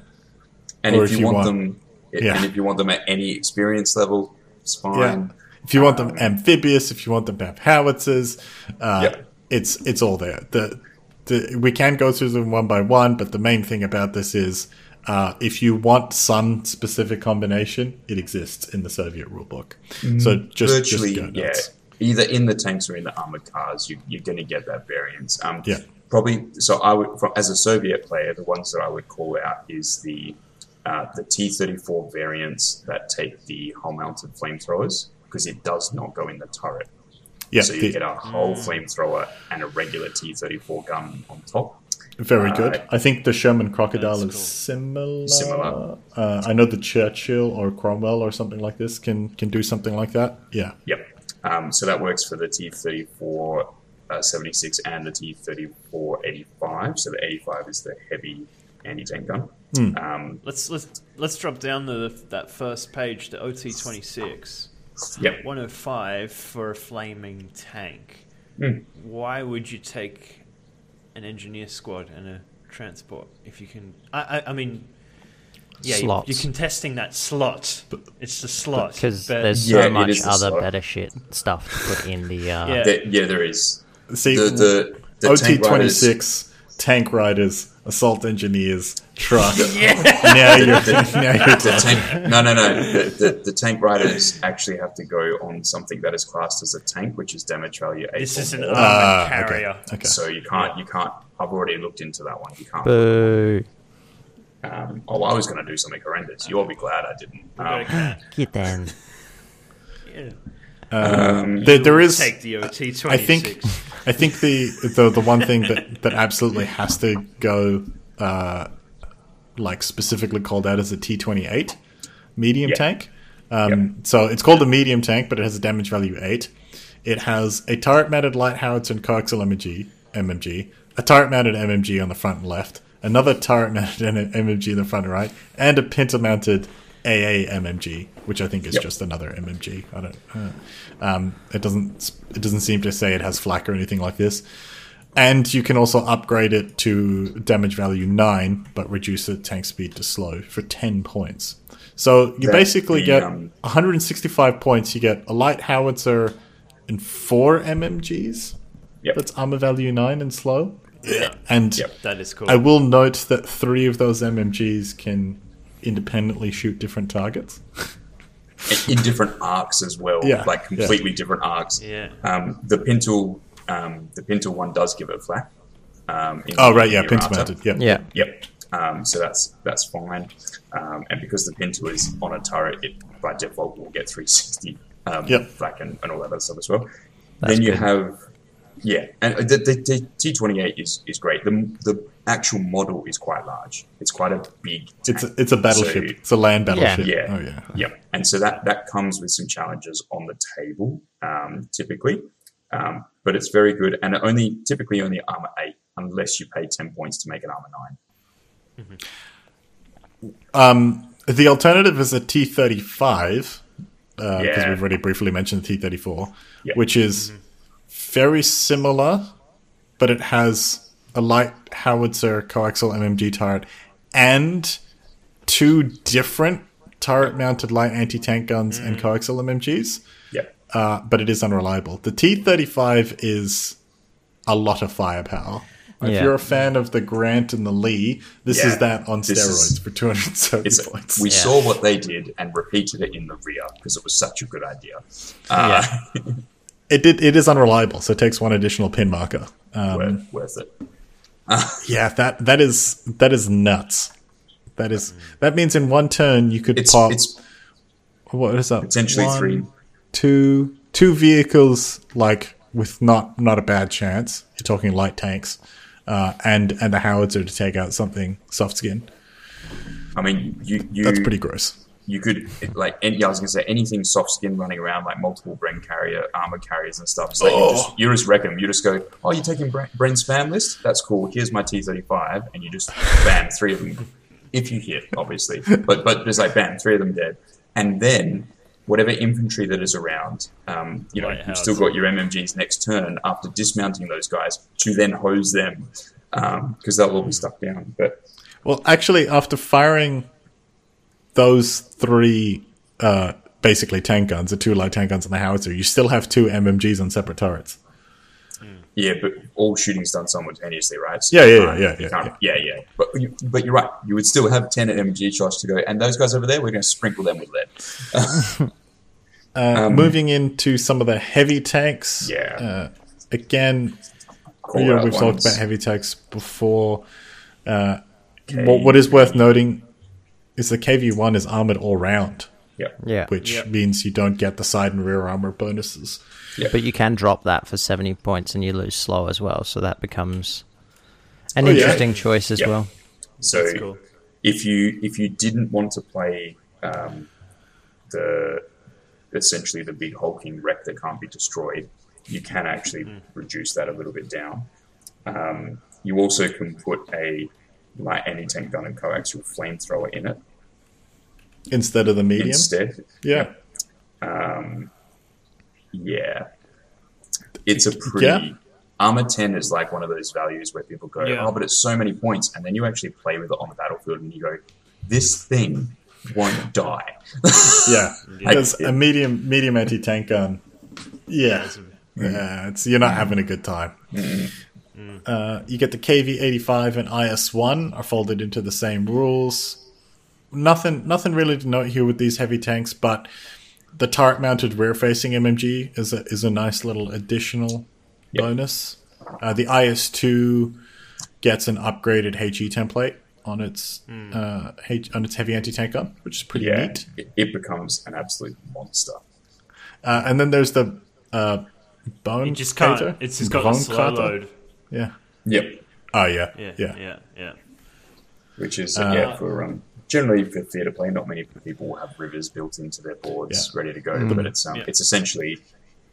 or if you want them, and if you want them at any experience level, it's fine. Yeah. If you want them amphibious, if you want them to have howitzers, it's all there. We can go through them one by one, but the main thing about this is if you want some specific combination, it exists in the Soviet rulebook. So just go nuts. Yeah, either in the tanks or in the armored cars, you're going to get that variance. Probably. So I would, as a Soviet player, the ones that I would call out is the T-34 variants that take the hull-mounted flamethrowers because it does not go in the turret. Yeah, so you get a whole flamethrower and a regular T-34 gun on top. Very good. I think the Sherman Crocodile is similar. I know the Churchill or Cromwell or something like this can do something like that. Yeah. Yep. So that works for the T-34 76 and the T-34 85. So the 85 is the heavy anti-tank gun. Let's drop down that first page, the OT-26. Yep. 105 for a flaming tank. Why would you take an engineer squad and a transport if you can? You're contesting that slot. It's the slot because there's so much other better stuff to put in the. There is. See, the OT-26 tank riders. Assault engineers, truck. Yeah. The tank riders actually have to go on something that is classed as a tank, which is damage value 8. This is an armored carrier. Okay. So you can't. I've already looked into that one. You can't. Boo. I was going to do something horrendous. You'll be glad I didn't. Get down. Yeah. There is. Take the OT-26. I think the one thing that absolutely has to go, specifically called out as a T-28 medium tank. So it's called a medium tank, but it has a damage value 8. It has a turret-mounted light howitzer and coaxial MMG, a turret-mounted MMG on the front and left, another turret-mounted MMG in the front and right, and a pintle-mounted AA MMG, which I think is just another MMG. I don't. It doesn't seem to say it has flak or anything like this. And you can also upgrade it to damage value 9, but reduce the tank speed to slow for 10 points. So you get 165 points. You get a light howitzer and 4 MMGs. Yep. That's armor value 9 and slow. Yeah. And that is cool. I will note that 3 of those MMGs can independently shoot different targets in different arcs as well, like completely different arcs. The pintle one does give it flak. Pintle mounted. So that's fine. And because the pintle is on a turret, it by default will get 360 flak and all that other stuff as well. That's then you good. have Yeah, and the T-28 is great. The actual model is quite large. It's quite a big... It's a battleship. So, it's a land battleship. Yeah. Yeah. Oh, yeah. Yeah. And so that comes with some challenges on the table, typically. But it's very good. And typically only Armour 8, unless you pay 10 points to make an Armour 9. Mm-hmm. The alternative is a T-35, because we've already briefly mentioned the T-34, which is... Mm-hmm. Very similar, but it has a light howitzer coaxial MMG turret and two different turret-mounted light anti-tank guns and coaxial MMGs. Yeah, but it is unreliable. The T-35 is a lot of firepower. If you're a fan of the Grant and the Lee, this is that on steroids for 270 points. We saw what they did and repeated it in the rear because it was such a good idea. It is unreliable, so it takes one additional pin marker. Worth it. Yeah, that is nuts. That means in one turn you could pop. What is that? Potentially two vehicles, like with not a bad chance. You're talking light tanks, and the howitzer to take out something soft skin. I mean, you that's pretty gross. You could, I was going to say, anything soft skin running around, like multiple Bren carrier, armor carriers and stuff. So you just wreck them. You just go, oh, you're taking Bren's spam list? That's cool. Here's my T-35. And you just, bam, three of them. If you hit, obviously. But just bam, three of them dead. And then whatever infantry that is around, you've still got your MMGs next turn after dismounting those guys to then hose them because they'll all be stuck down. But well, actually, after firing... those three basically tank guns, the two light tank guns and the howitzer, you still have two MMGs on separate turrets. Yeah, but all shooting's done simultaneously, right? So yeah. But you're right. You would still have 10 MMG shots to go, and those guys over there, we're going to sprinkle them with lead. Moving into some of the heavy tanks. Yeah. Again, we've talked about heavy tanks before. What is worth noting... is the KV-1 is armored all round, which means you don't get the side and rear armor bonuses. Yep. But you can drop that for 70 points and you lose slow as well, so that becomes an interesting choice as well. So cool. if you didn't want to play the big hulking wreck that can't be destroyed, you can actually reduce that a little bit down. You also can put a light anti-tank gun and coaxial flamethrower in it. Instead of the medium? Instead. Yeah. Yeah. It's a pretty... Yeah. Armor 10 is like one of those values where people go, oh, but it's so many points. And then you actually play with it on the battlefield and you go, this thing won't die. Yeah. Because a medium anti-tank gun... Yeah. You're not having a good time. You get the KV-85 and IS-1 are folded into the same rules. Nothing really to note here with these heavy tanks, but the turret-mounted rear-facing MMG is a nice little additional bonus. The IS-2 gets an upgraded HE template on its on its heavy anti-tank gun, which is pretty neat. It becomes an absolute monster. And then there's the bone. It's just got a slow load. Yeah. Yep. Oh, Yeah. Which is, for generally for theatre play, not many people will have rivers built into their boards ready to go. Mm-hmm. But it's essentially...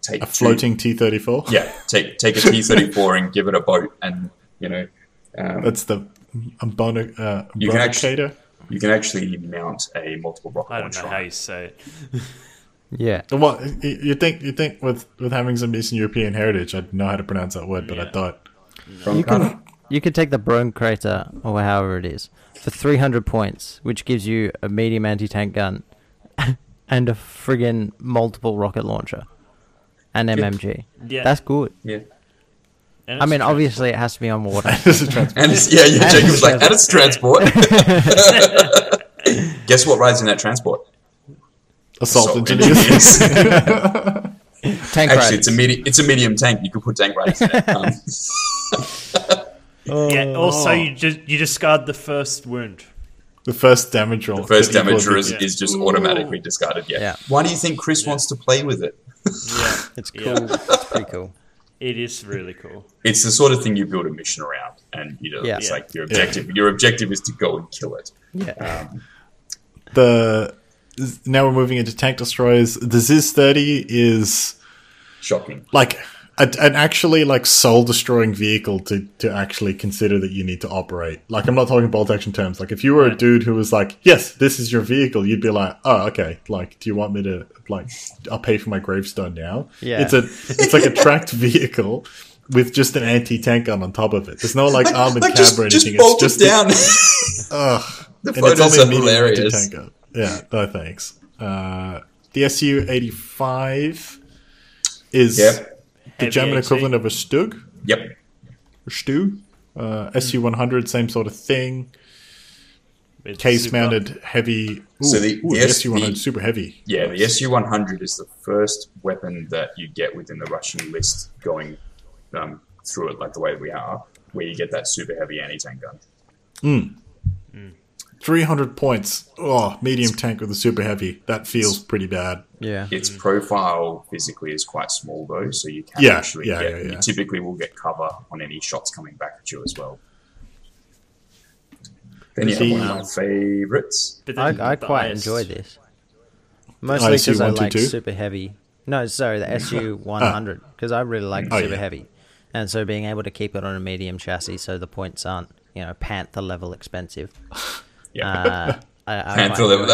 take a floating T-34? Yeah. Take a T-34 and give it a boat and, that's the Umbonacator. You can actually mount a multiple rocket launcher. I don't know how you say it. Yeah. Well, you think with having some Eastern European heritage, I'd know how to pronounce that word, but I thought... You can take the Bren carrier or however it is for 300 points, which gives you a medium anti-tank gun and a friggin' multiple rocket launcher and MMG. Yeah. That's good. Yeah. I mean, obviously it has to be on water. Jacob's like, and it's transport. Guess what rides in that transport? Assault engineers. Tank Actually, it's a medium tank. You could put tank riders in it. Also, you discard the first wound. The first damage roll. The first damage is just automatically discarded. Yeah. Why do you think Chris wants to play with it? Yeah, it's cool. It's pretty cool. It is really cool. It's the sort of thing you build a mission around, and you know, it's like your objective. Your objective is to go and kill it. Yeah. Now we're moving into tank destroyers. The ZiS-30 is shocking. Like an actually like soul destroying vehicle to actually consider that you need to operate. Like, I'm not talking bolt action terms. Like, if you were a dude who was like, "Yes, this is your vehicle," you'd be like, "Oh, okay. Like, do you want me to like? I'll pay for my gravestone now." Yeah. It's like a tracked vehicle with just an anti-tank gun on top of it. There's no like armored cab or anything. Just bolt it's just it down. The photos are hilarious. Yeah, no thanks. The Su-85 is the German equivalent of a Stug. Yep. Or Stu. Su-100, same sort of thing. Case-mounted heavy. The Su-100 super heavy. Yeah, the Su-100 is the first weapon that you get within the Russian list going through it like the way we are, where you get that super heavy anti-tank gun. 300 points. Oh, medium tank with a super heavy. That feels pretty bad. Yeah. Its profile physically is quite small, though, so you can actually get... You typically will get cover on any shots coming back at you as well. Then you have one of my favourites. I quite enjoy this. Mostly because I like super heavy. No, sorry, the Su-100, because I really like super heavy. And so being able to keep it on a medium chassis so the points aren't, you know, Panther level expensive. Yeah, Panther level.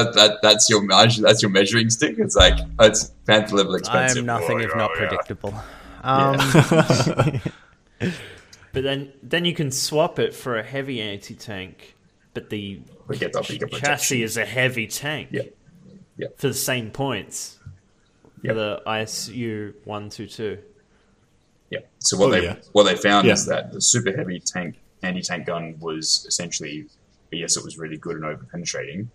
That's your measuring stick. It's like it's Panther level expensive. I am nothing if not predictable. But then you can swap it for a heavy anti-tank, but the chassis is a heavy tank. Yeah, yeah. For the same points. Yeah. For the ISU-122. Yeah. So what they found is that the super heavy tank anti-tank gun was essentially. Yes, it was really good and over-penetrating,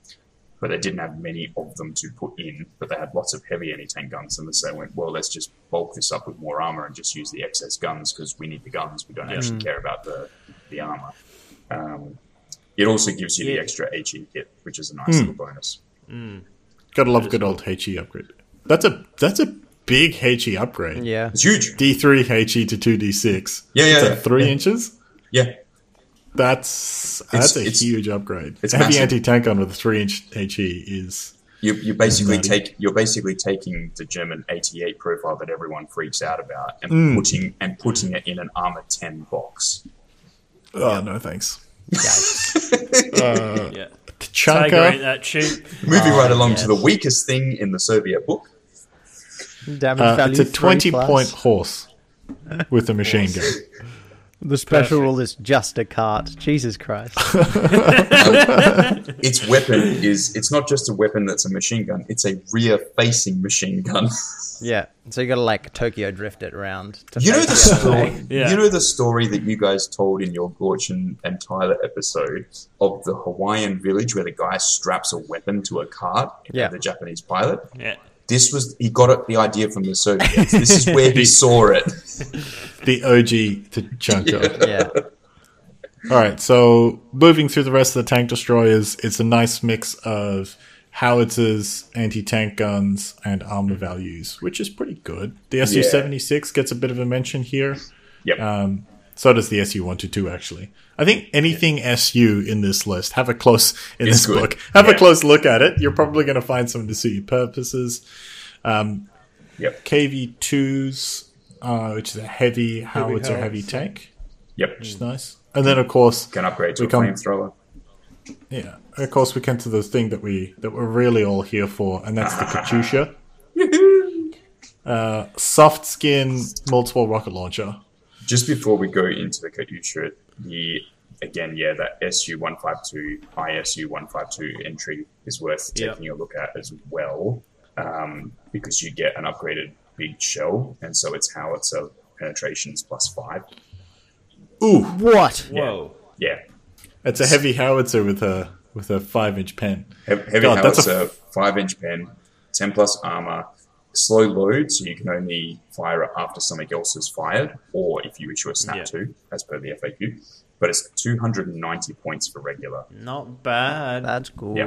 but they didn't have many of them to put in, but they had lots of heavy anti-tank guns, and so they went, well, let's just bulk this up with more armour and just use the excess guns because we need the guns. We don't actually care about the armour. It also gives you the extra HE kit, which is a nice little bonus. Gotta love a good old HE upgrade. That's a big HE upgrade. Yeah. It's huge. D3 HE to 2D6. Yeah, yeah. Is that 3 inches? Yeah. That's a huge upgrade. It's heavy anti-tank gun with a 3-inch HE is you're basically taking the German 88 profile that everyone freaks out about and putting it in an armor 10 box. Oh no, thanks. Tiger ain't that cheap. Moving right along to the weakest thing in the Soviet book. It's a 20-point horse with a machine gun. The special rule is just a cart. Jesus Christ. Its weapon is... It's not just a weapon that's a machine gun. It's a rear-facing machine gun. Yeah. So you got to, like, Tokyo drift it around. You know the story that you guys told in your Gorchin and Tyler episode of the Hawaiian village where the guy straps a weapon to a cart? Yeah. The Japanese pilot? Yeah. He got the idea from the Soviets. This is where he saw it. The OG to Churchill. Yeah. All right, so moving through the rest of the tank destroyers, it's a nice mix of howitzers, anti-tank guns, and armor values, which is pretty good. The Su-76 gets a bit of a mention here. Yep. So does the Su-122, actually. I think anything Su in this list, a close look at it. You're probably going to find something to suit your purposes. KV-2s, which is a heavy howitzer, heavy tank. Yep. Which is nice. And then, of course... Can upgrade to a flamethrower. Yeah. And of course, we come to the thing that we're really all here for, and that's the Katyusha. Soft skin, multiple rocket launcher. Just before we go into the Katyusha, that Su-152, ISU-152 entry is worth taking a look at as well, because you get an upgraded big shell, and so it's howitzer penetrations +5. Ooh, what? Yeah. Whoa! Yeah, it's a heavy howitzer with a 5-inch pen. Howitzer, 5-inch pen, 10+ armor. Slow load, so you can only fire it after something else is fired, or if you issue a snap to, as per the FAQ. But it's 290 points for regular. Not bad. That's cool. Yeah.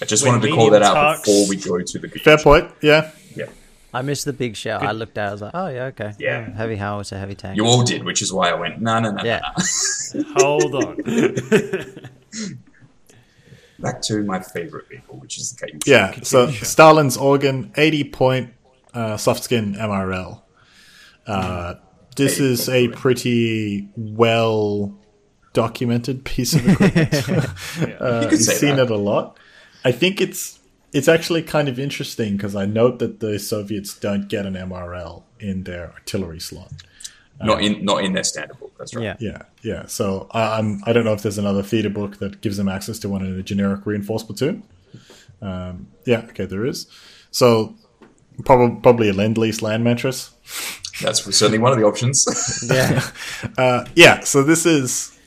I just wanted to call that out before we go to the... Fair point, yeah. Yeah. I missed the big shout. I looked out, I was like, oh, yeah, okay. Yeah. Heavy howitzer, heavy tank. You all did, which is why I went, no. Hold on. Back to my favorite people, which is the Katyusha. Yeah, Katyusha. So Stalin's organ, 80-point soft-skin MRL. This is a pretty well-documented piece of equipment. You've seen it a lot. I think it's actually kind of interesting because I note that the Soviets don't get an MRL in their artillery slot. Not in their standard book, that's right. Yeah. So I don't know if there's another theater book that gives them access to one in a generic reinforced platoon. There is. So probably a Lend-Lease land mattress. That's certainly one of the options. So this is...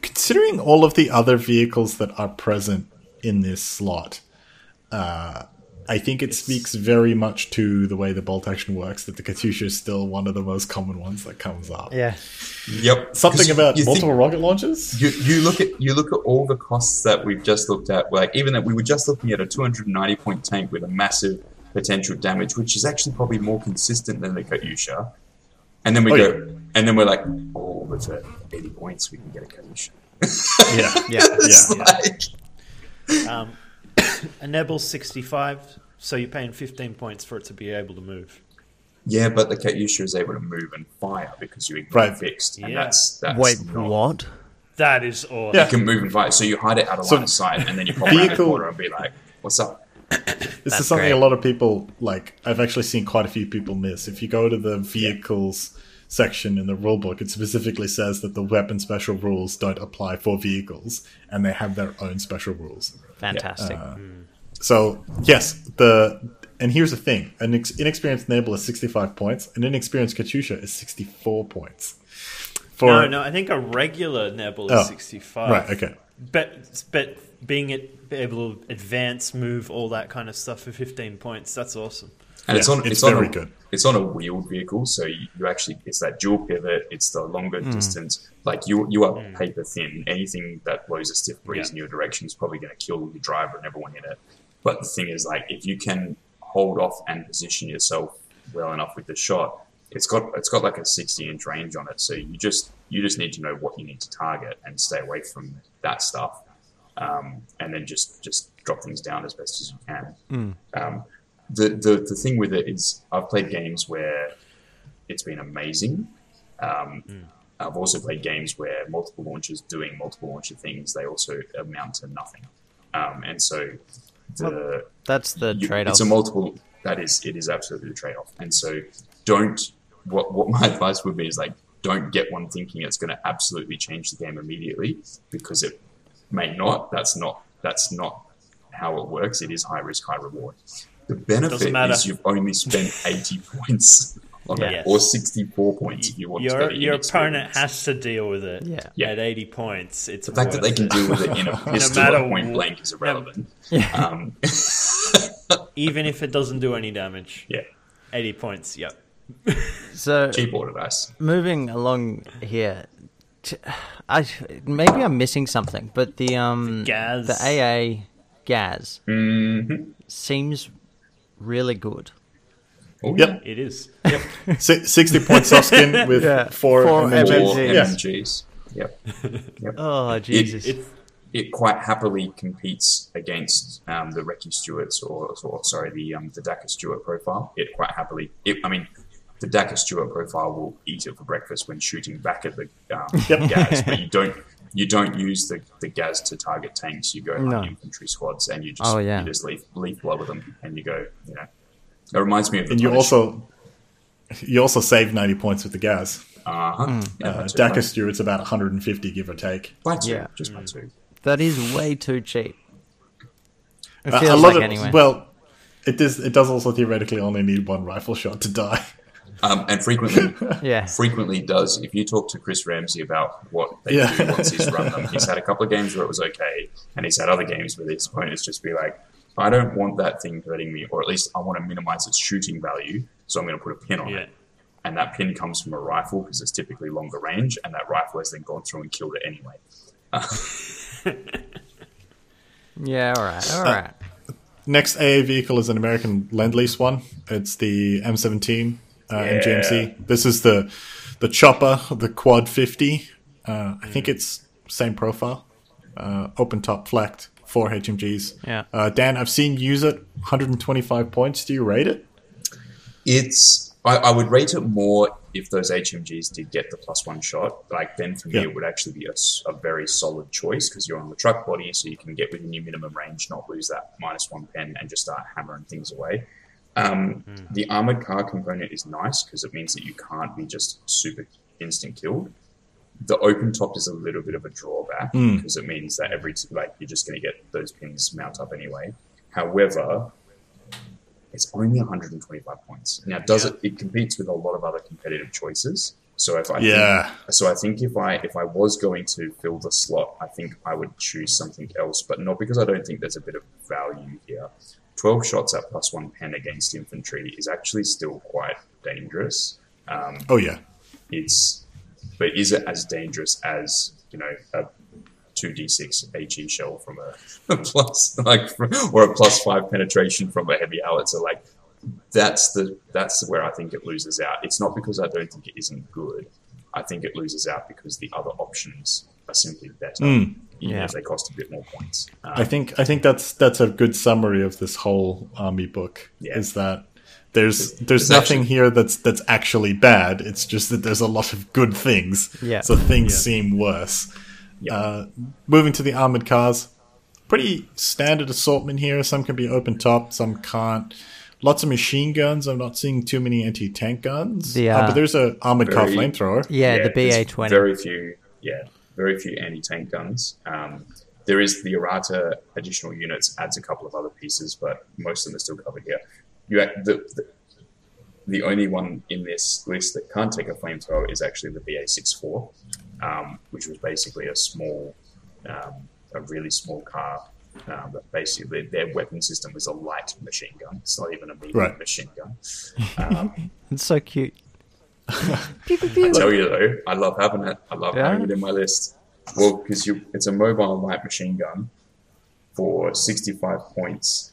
Considering all of the other vehicles that are present in this slot, I think it speaks very much to the way the bolt action works that the Katyusha is still one of the most common ones that comes up. Yeah. Yep. Something about multiple rocket launches? You look at all the costs that we've just looked at, like even that we were just looking at a 290-point tank with a massive potential damage, which is actually probably more consistent than the Katyusha. And then we and then we're like, oh, with 80 points we can get a Katyusha. A Nebel 65, so you're paying 15 points for it to be able to move. Yeah, but the Katyusha is able to move and fire because you ignore fixed. And that's what? That is awesome. Yeah. You can move and fire, so you hide it out of line of sight, and then you pop around the corner and be like, what's up? This is something a lot of people, like, I've actually seen quite a few people miss. If you go to the vehicles section in the rulebook, it specifically says that the weapon special rules don't apply for vehicles, and they have their own special rules. Fantastic. So, yes, and here's the thing. An inexperienced Nebel is 65 points. An inexperienced Katyusha is 64 points. I think a regular Nebel is 65. Right, okay. But being able to advance, move, all that kind of stuff for 15 points, that's awesome. And it's very good. It's on a wheeled vehicle, so you actually, it's that dual pivot, it's the longer distance. Like, you are paper thin. Anything that blows a stiff breeze in your direction is probably going to kill the driver and everyone in it. But the thing is, like, if you can hold off and position yourself well enough with the shot, it's got like a 60-inch range on it. So you just need to know what you need to target and stay away from that stuff. And then just drop things down as best as you can. The thing with it is I've played games where it's been amazing. I've also played games where multiple launches doing multiple launcher things, they also amount to nothing. And so that's the trade-off. It's a multiple. It is absolutely the trade-off. And so what my advice would be is, like, don't get one thinking it's going to absolutely change the game immediately, because it may not. That's not how it works. It is high risk, high reward. The benefit is you've only spent 80 points on it, or 64 points if you want to. Your opponent has to deal with it at 80 points. It's the fact that they can deal with it in a pistol at point blank is irrelevant. Even if it doesn't do any damage. Yeah. 80 points, yep. So cheap order dice. Moving along here, maybe I'm missing something, but the AA Gaz seems... really good. Oh, yep. It is. Yep. 60-point soft skin with 4 MMGs. Yep. Oh, Jesus. It quite happily competes against the Recce Stuarts or the Dshka Stuart profile. It quite happily... the Dshka Stuart profile will eat it for breakfast when shooting back at the Gaz, but you don't use the Gaz to target tanks. You go like infantry squads, and you just leaf blow with them, and you go, It reminds me of the And British. You also save 90 points with the Gaz. Dshka Stuart's about 150, give or take. By two, just by two. That is way too cheap. It feels anyway. Well, it does also theoretically only need one rifle shot to die. And frequently does. If you talk to Chris Ramsey about what they do once he's run them, he's had a couple of games where it was okay, and he's had other games where his opponents just be like, I don't want that thing hurting me, or at least I want to minimize its shooting value, so I'm going to put a pin on it. And that pin comes from a rifle because it's typically longer range, and that rifle has then gone through and killed it anyway. All right. Next AA vehicle is an American Lend-Lease one. It's the M17 MGMC. This is the chopper, the Quad 50. I think it's same profile. Open top flaked, 4 HMGs. Yeah. Dan, I've seen you use it, 125 points. Do you rate it? I would rate it more if those HMGs did get the +1 shot. Like, then for me, it would actually be a very solid choice because you're on the truck body, so you can get within your minimum range, not lose that -1 pen, and just start hammering things away. The armored car component is nice because it means that you can't be just super instant killed. The open top is a little bit of a drawback because it means that you're just going to get those pins mount up anyway. However, it's only 125 points. Now, it competes with a lot of other competitive choices. So I think if I was going to fill the slot, I think I would choose something else, but not because I don't think there's a bit of value here. 12 shots at +1 pen against infantry is actually still quite dangerous. But is it as dangerous as, a 2d6 HE shell from a plus, or a +5 penetration from a heavy howitzer? That's where I think it loses out. It's not because I don't think it isn't good. I think it loses out because the other options are simply better. If they cost a bit more points. I think that's a good summary of this whole army book. Yeah. Is that there's nothing here that's actually bad. It's just that there's a lot of good things. Yeah. So things seem worse. Yep. Moving to the armored cars, pretty standard assortment here. Some can be open top, some can't. Lots of machine guns. I'm not seeing too many anti-tank guns. But there's an armored car flamethrower. Yeah, the BA-20. Very few anti-tank guns. There is the errata additional units, adds a couple of other pieces, but most of them are still covered here. The only one in this list that can't take a flamethrower is actually the BA-64, which was basically a really small car. But basically, their weapon system was a light machine gun. It's not even a medium machine gun. It's so cute. Pew, pew, pew. I tell you though, I love having it. I love having it in my list. Well, because it's a mobile light machine gun for 65 points,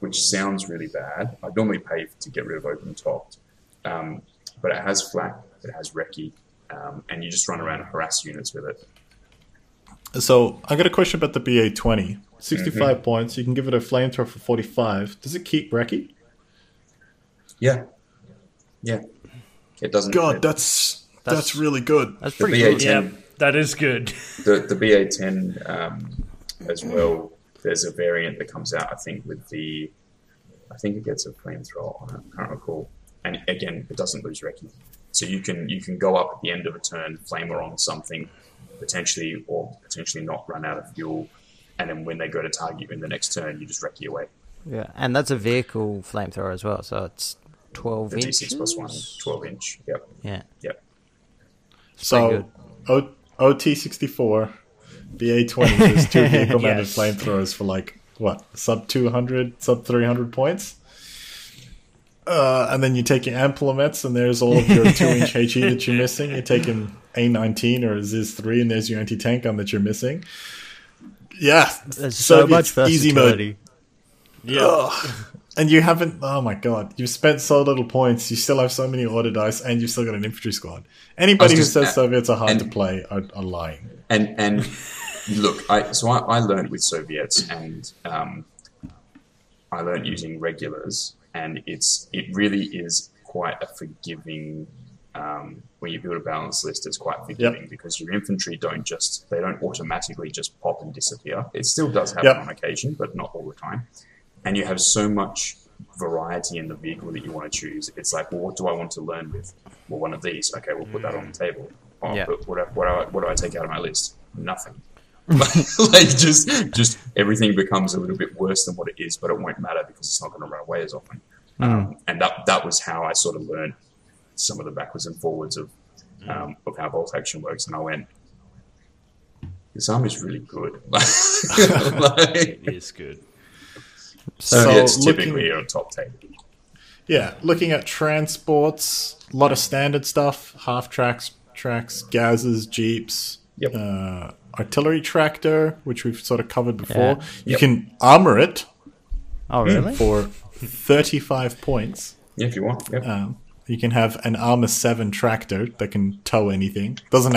which sounds really bad. I normally pay to get rid of open top, but it has flak, it has recce, and you just run around and harass units with it. So I got a question about the BA-20. 65 points. You can give it a flamethrower for 45. Does it keep recce? Yeah. Yeah. It doesn't. God, that's really good. That's pretty good. Yeah, that is good. The BA-10 as well. There's a variant that comes out, I think, with the... I think it gets a flamethrower on it. I can't recall. And again, it doesn't lose recce. So you can go up at the end of a turn, flamer on something, potentially not run out of fuel. And then when they go to target you in the next turn, you just recce away. Yeah, and that's a vehicle flamethrower as well. So it's 12 inches. The D6 plus 1, 12 inch. Yep. Yeah. Yep. So OT-64... BA-20 is 2 vehicle-mounted flamethrowers for sub 200, sub 300 points. And then you take your implements, and there's all of your 2-inch HE that you're missing. You're taking A-19 or a ZiS-3, and there's your anti-tank gun that you're missing. Yeah, there's so much versatility. Easy mode. Yeah, and you haven't. Oh my god, you've spent so little points. You still have so many order dice, and you've still got an infantry squad. Anybody who says Soviets are hard to play are lying. And look, I learned with Soviets, and I learned using regulars, and it really is quite a forgiving. When you build a balanced list, it's quite forgiving because your infantry don't automatically just pop and disappear. It still does happen on occasion, but not all the time. And you have so much variety in the vehicle that you want to choose. It's like, well, what do I want to learn with? Well, one of these. Okay, we'll put that on the table. Oh, but what do I take out of my list? Nothing. just everything becomes a little bit worse than what it is, but it won't matter because it's not going to run away as often. And that was how I sort of learned some of the backwards and forwards of how Bolt Action works. And I went, this army's really good. It is good. So it's typically on top 10. Yeah, looking at transports, a lot of standard stuff, half tracks, gazzers, jeeps, artillery tractor, which we've sort of covered before. You can armor it, Oh, really? For 35 points. Yeah, if you want. Yep. You can have an Armor 7 tractor that can tow anything. Doesn't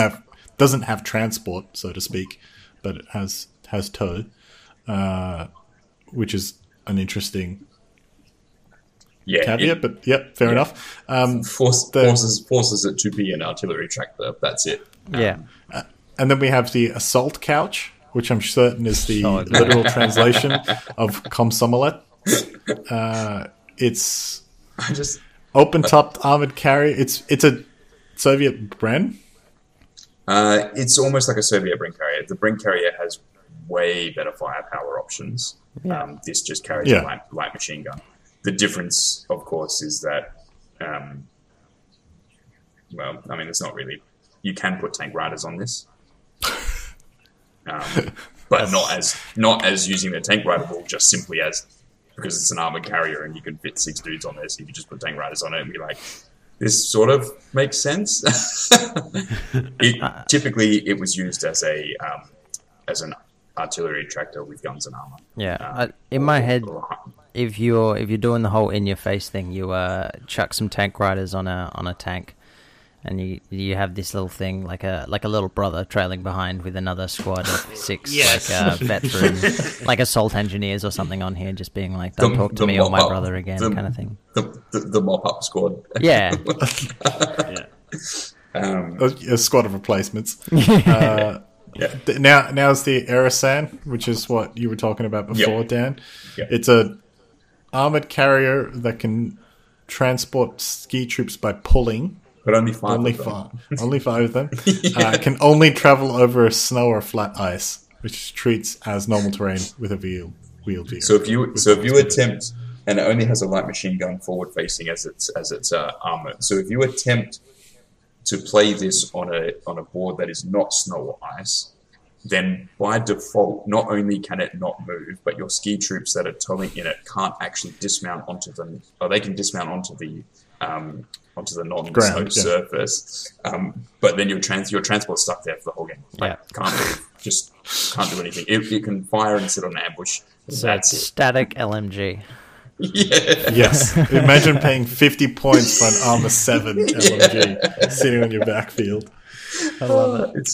have transport, so to speak, but it has tow, which is an interesting caveat. But yep, fair enough. Forces it to be an artillery tractor. That's it. And then we have the assault couch, which I'm certain is the literal translation of Komsomolets. It's open-topped armored carrier. It's a Soviet Bren. It's almost like a Soviet Bren carrier. The Bren carrier has way better firepower options. Yeah. This just carries a light machine gun. The difference, of course, is that it's not really. You can put tank riders on this, but not as using the tank rider ball, just simply as because it's an armored carrier and you can fit 6 dudes on this. You could just put tank riders on it and be like, this sort of makes sense. Typically, it was used as an artillery tractor with guns and armor. Yeah, in my head, if you're doing the whole in-your-face thing, you chuck some tank riders on a tank, and you have this little thing like a little brother trailing behind with another squad of 6 veterans, like assault engineers or something on here, just being like, "Don't talk to me or my brother again," kind of thing. The mop-up squad. Yeah. A squad of replacements. Now is the Aerosan, which is what you were talking about before, Dan. Yep. It's a armored carrier that can transport ski troops by pulling. But only five of them. Can only travel over snow or flat ice, which treats as normal terrain with a wheeled vehicle. So if you attempt, and it only has a light machine gun forward facing as its armor. So if you attempt to play this on a board that is not snow or ice, then by default, not only can it not move, but your ski troops that are towing in it can't actually dismount onto them, or they can dismount onto the non-snow surface, but then your transport's stuck there for the whole game. Can't do anything. It can fire and sit on an ambush. So that's it. Static LMG. Yeah. Yes. Imagine paying 50 points for an Armor 7 LMG sitting on your backfield. I love it.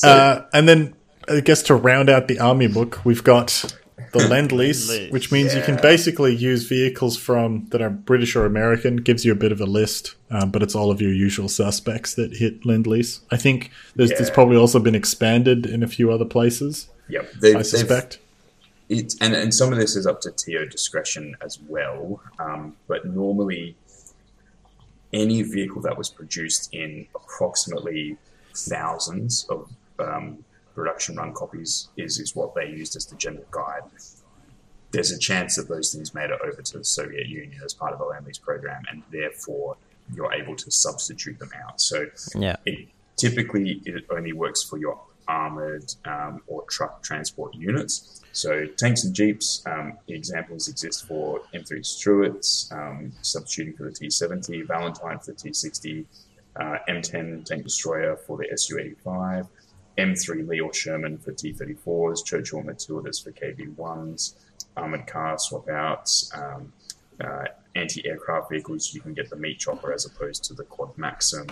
And then I guess to round out the army book, we've got the Lend-Lease, which means you can basically use vehicles that are British or American. Gives you a bit of a list, but it's all of your usual suspects that hit Lend-Lease. I think there's probably also been expanded in a few other places. Yep. I suspect. And some of this is up to TO discretion as well, but normally any vehicle that was produced in approximately thousands of production run copies is what they used as the general guide. There's a chance that those things made it over to the Soviet Union as part of the Lend-Lease program, and therefore you're able to substitute them out. So it typically only works for your armoured or truck transport units. So tanks and jeeps, examples exist for M3 Stuarts, substituting for the T-70, Valentine for the T-60, M10 tank destroyer for the Su-85, M3 Lee or Sherman for T-34s, Churchill and Matildas for KV-1s, armoured car swap-outs, anti-aircraft vehicles. You can get the meat chopper as opposed to the quad maxim,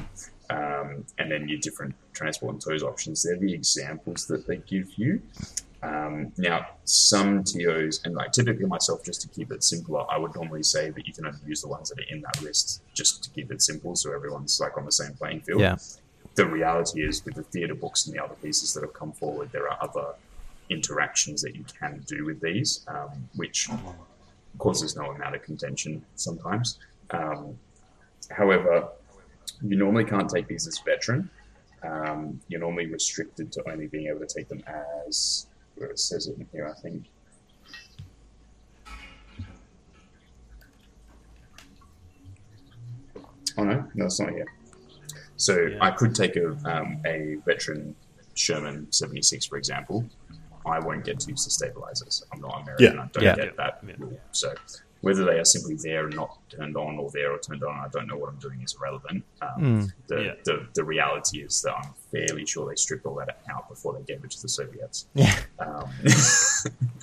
and then your different transport and tows options. They're the examples that they give you. Now, some TOs, and like typically myself, just to keep it simpler, I would normally say that you can only use the ones that are in that list, just to keep it simple, so everyone's like on the same playing field. Yeah. The reality is, with the theatre books and the other pieces that have come forward, there are other interactions that you can do with these, which causes no amount of contention sometimes. However, you normally can't take these as veteran. You're normally restricted to only being able to take them as, where it says it in here, I think. Oh, no, it's not here. So I could take a veteran Sherman 76, for example. I won't get to use the stabilizers. I'm not American. Yeah. I don't get that rule. Yeah. So whether they are simply there and not turned on, or there or turned on, I don't know what I'm doing, is irrelevant. The reality is that I'm fairly sure they stripped all that out before they gave it to the Soviets. Yeah.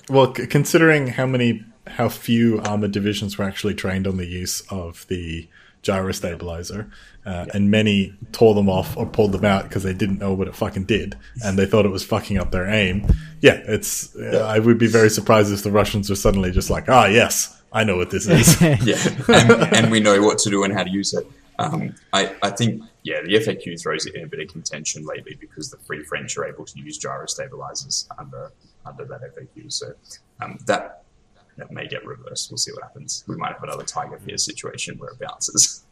Well, considering how many how few armored divisions were actually trained on the use of the gyrostabilizer, and many tore them off or pulled them out because they didn't know what it fucking did, and they thought it was fucking up their aim. Yeah, it's. I would be very surprised if the Russians were suddenly just like, ah, yes, I know what this is. And we know what to do and how to use it. I think, the FAQ throws it in a bit of contention lately because the Free French are able to use gyrostabilizers under that FAQ. So that may get reversed. We'll see what happens. We might have another Tiger Fear situation where it bounces.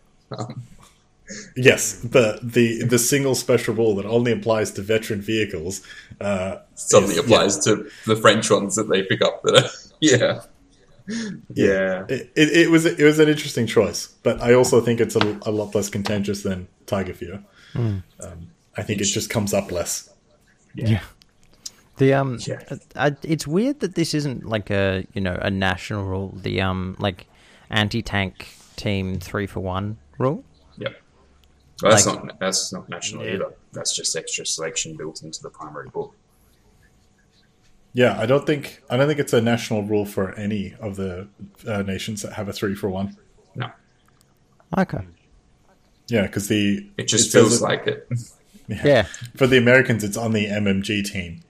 Yes, the single special rule that only applies to veteran vehicles suddenly applies to the French ones that they pick up. That are, It was an interesting choice, but I also think it's a lot less contentious than Tiger Fear. I think it just comes up less. It's weird that this isn't like a national rule. The like anti-tank team 3-for-1 rule. Well, that's like, not national either. That's just extra selection built into the primary book. Yeah, I don't think it's a national rule for any of the nations that have a 3-for-1. No. Okay. Yeah, because it feels like it. Yeah. For the Americans, it's on the MMG team.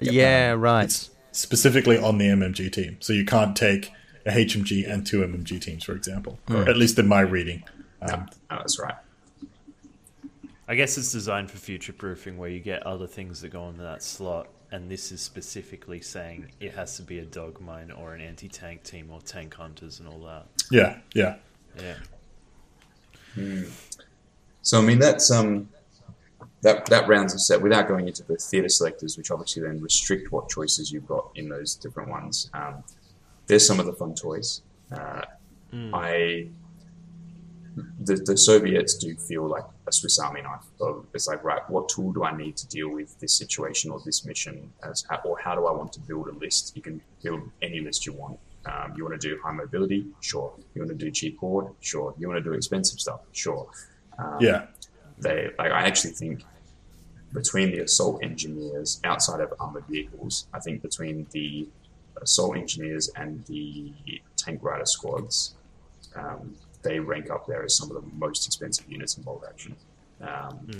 Yeah, right. It's specifically on the MMG team, so you can't take a HMG and two MMG teams, for example. Or at least in my reading. No, that's right. I guess it's designed for future proofing, where you get other things that go into that slot. And this is specifically saying it has to be a dog mine or an anti-tank team or tank hunters and all that. Yeah. So I mean that's that rounds us out without going into the theatre selectors, which obviously then restrict what choices you've got in those different ones. There's some of the fun toys. The Soviets do feel like a Swiss Army knife. So it's like, right, what tool do I need to deal with this situation or this mission? Or how do I want to build a list? You can build any list you want. You want to do high mobility? Sure. You want to do cheap horde? Sure. You want to do expensive stuff? Sure. I actually think between the assault engineers, outside of armored vehicles, I think between the assault engineers and the tank rider squads, they rank up there as some of the most expensive units in Bolt Action.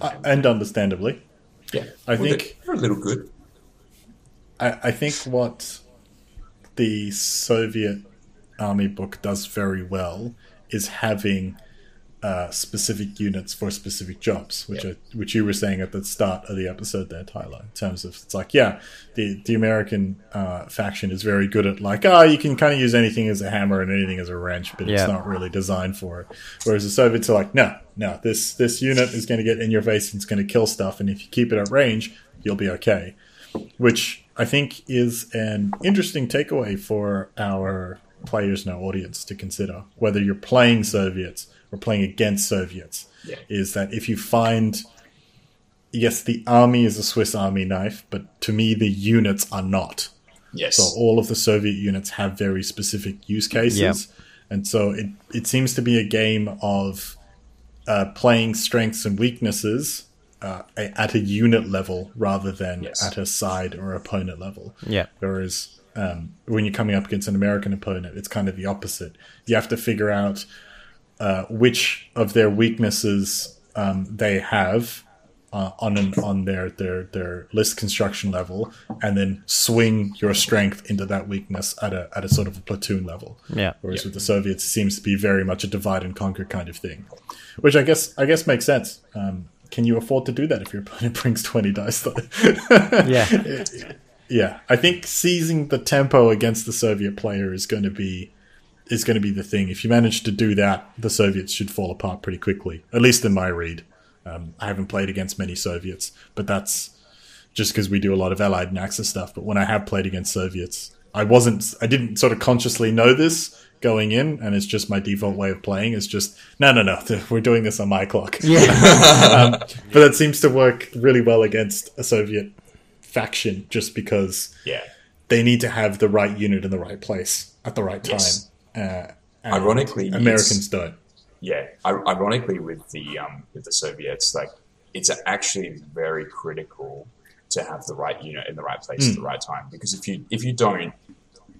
And understandably. Yeah. I think they're a little good. I think what the Soviet Army book does very well is having specific units for specific jobs, which you were saying at the start of the episode there, Tyler, in terms of it's like, the American faction is very good at like, you can kind of use anything as a hammer and anything as a wrench, but it's not really designed for it. Whereas the Soviets are like, no, this unit is going to get in your face and it's going to kill stuff, and if you keep it at range, you'll be okay. Which I think is an interesting takeaway for our players and our audience to consider, whether you're playing Soviets or playing against Soviets, is that if you find, yes, the army is a Swiss Army knife, but to me the units are not. Yes. So all of the Soviet units have very specific use cases, and so it seems to be a game of playing strengths and weaknesses at a unit level rather than at a side or opponent level. Yeah. Whereas when you're coming up against an American opponent, it's kind of the opposite. You have to figure out which of their weaknesses they have on their list construction level, and then swing your strength into that weakness at a sort of a platoon level. Yeah. Whereas with the Soviets, it seems to be very much a divide and conquer kind of thing, which I guess makes sense. Can you afford to do that if your opponent brings 20 dice though? Yeah. I think seizing the tempo against the Soviet player is going to be the thing. If you manage to do that, the Soviets should fall apart pretty quickly, at least in my read. I haven't played against many Soviets, but that's just because we do a lot of Allied and Axis stuff. But when I have played against Soviets, I didn't sort of consciously know this going in, and it's just my default way of playing. It's just, no, we're doing this on my clock. Yeah. But that seems to work really well against a Soviet faction, just because they need to have the right unit in the right place at the right time. Yes. Ironically, Americans don't. Yeah, ironically, with the Soviets, like it's actually very critical to have the right unit in the right place at the right time. Because if you don't,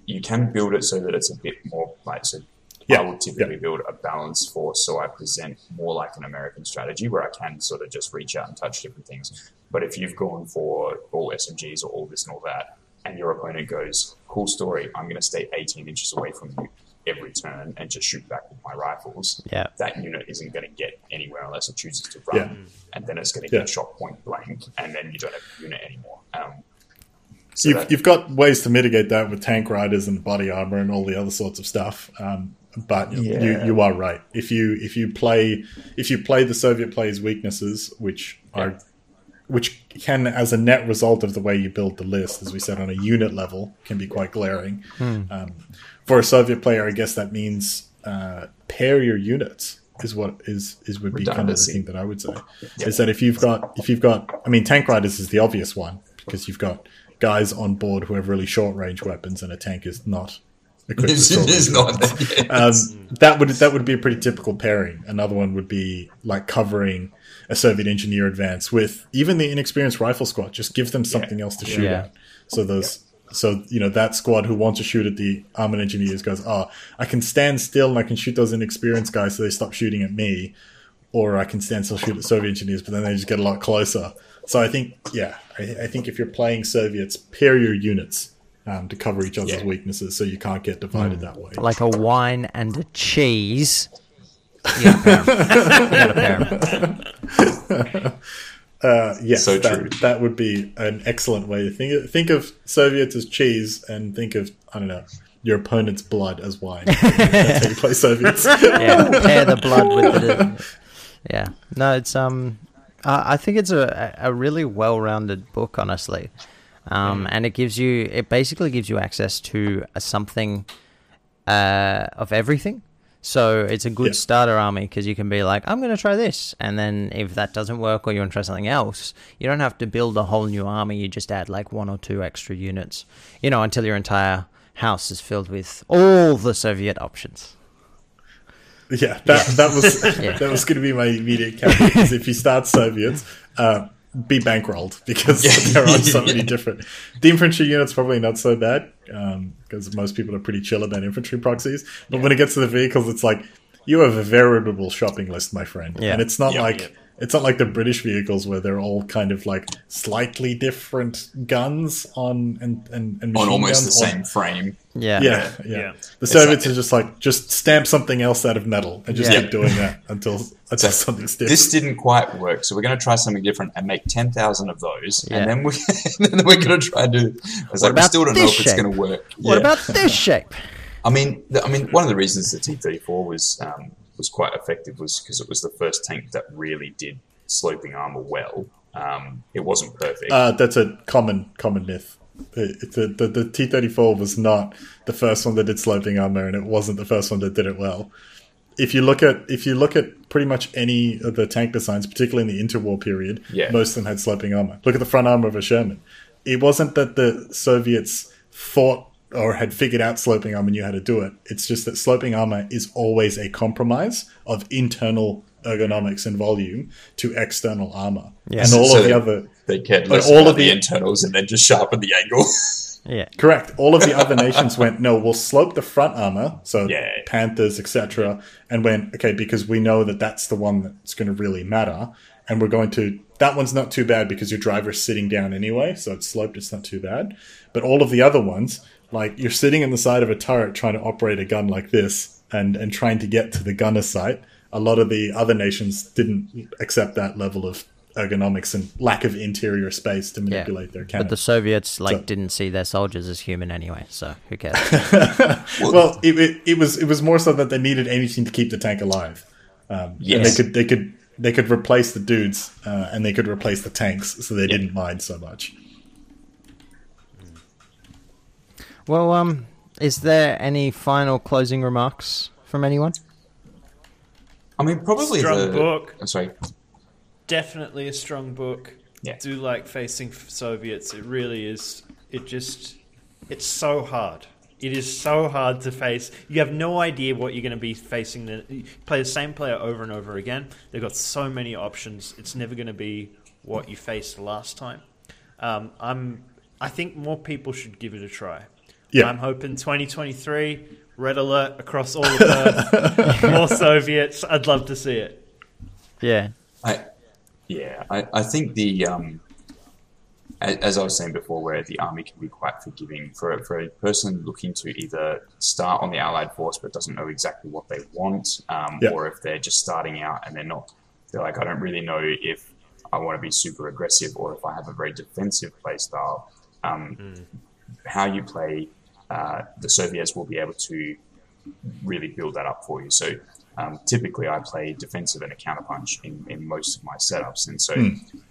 you can build it so that it's a bit more like, so I will typically build a balanced force, so I present more like an American strategy where I can sort of just reach out and touch different things. But if you've gone for all SMGs or all this and all that, and your opponent goes, cool story, I'm going to stay 18 inches away from you every turn and just shoot back with my rifles, that unit isn't going to get anywhere unless it chooses to run, and then it's going to get shot point blank, and then you don't have a unit anymore. So you've got ways to mitigate that with tank riders and body armor and all the other sorts of stuff, but you are right. If you play the Soviet player's weaknesses, which can, as a net result of the way you build the list, as we said, on a unit level, can be quite glaring. For a Soviet player, I guess that means pair your units would be kind of the thing that I would say. Is that if you've got, I mean, tank riders is the obvious one because you've got guys on board who have really short range weapons, and a tank is not equipped with short range weapons. That would be a pretty typical pairing. Another one would be like covering a Soviet engineer advance with even the inexperienced rifle squad. Just give them something else to shoot at. So that squad who wants to shoot at the armored engineers goes, I can stand still and I can shoot those inexperienced guys so they stop shooting at me, or I can stand still shoot at Soviet engineers, but then they just get a lot closer. So I think, I think if you're playing Soviets, pair your units to cover each other's weaknesses so you can't get divided that way. Like a wine and a cheese. You gotta pair them. Yes, so that would be an excellent way to think of Soviets as cheese, and think of, I don't know, your opponent's blood as wine. That's how you play Soviets. Pair the blood with the... No, it's I think it's a really well-rounded book, honestly, and it basically gives you access to something of everything. So it's a good starter army because you can be like, I'm going to try this. And then if that doesn't work or you want to try something else, you don't have to build a whole new army. You just add like one or two extra units, until your entire house is filled with all the Soviet options. Yeah, that was going to be my immediate caveat. Because if you start Soviets, be bankrolled because there are so many different... The infantry unit's probably not so bad because most people are pretty chill about infantry proxies. But when it gets to the vehicles, it's like, you have a veritable shopping list, my friend. Yeah. And it's not it's not like the British vehicles where they're all kind of like slightly different guns on and machine on almost guns, the same frame. The Soviets are just stamp something else out of metal and just keep doing that until something sticks. This didn't quite work, so we're going to try something different and make 10,000 of those, and then we're going to try and do. It's like, we still don't know if it's going to work. What about this shape? I mean, one of the reasons that T-34 was quite effective was because it was the first tank that really did sloping armor well. It wasn't perfect. That's a common myth. The T-34 was not the first one that did sloping armor, and it wasn't the first one that did it well. If you look at pretty much any of the tank designs, particularly in the interwar period, most of them had sloping armor. Look at the front armor of a Sherman. It wasn't that the Soviets thought or had figured out sloping armor and knew how to do it. It's just that sloping armor is always a compromise of internal ergonomics and volume to external armor. Yes. And all so of the other... They cared less all of the internals and then just sharpen the angle. Correct. All of the other nations went, no, we'll slope the front armor, so Panthers, etc., and went, okay, because we know that that's the one that's going to really matter, and we're going to... That one's not too bad because your driver's sitting down anyway, so it's sloped, it's not too bad. But all of the other ones... Like, you're sitting in the side of a turret trying to operate a gun like this and trying to get to the gunner sight. A lot of the other nations didn't accept that level of ergonomics and lack of interior space to manipulate their cannon. But the Soviets, didn't see their soldiers as human anyway, so who cares? Well, it was more so that they needed anything to keep the tank alive. And they could replace the dudes and they could replace the tanks, so they didn't mind so much. Well, is there any final closing remarks from anyone? I mean, probably strong book. I'm sorry. Definitely a strong book. Yeah. I do like facing Soviets. It really is. It's so hard. It is so hard to face. You have no idea what you're going to be facing. You play the same player over and over again. They've got so many options. It's never going to be what you faced last time. I think more people should give it a try. Yeah. I'm hoping 2023, red alert across all of Earth, more Soviets. I'd love to see it. Yeah. I think the as I was saying before, where the army can be quite forgiving for a person looking to either start on the Allied force but doesn't know exactly what they want, or if they're just starting out and they're like, I don't really know if I want to be super aggressive or if I have a very defensive play style. How you play, the Soviets will be able to really build that up for you. So typically I play defensive and a counterpunch in most of my setups. And so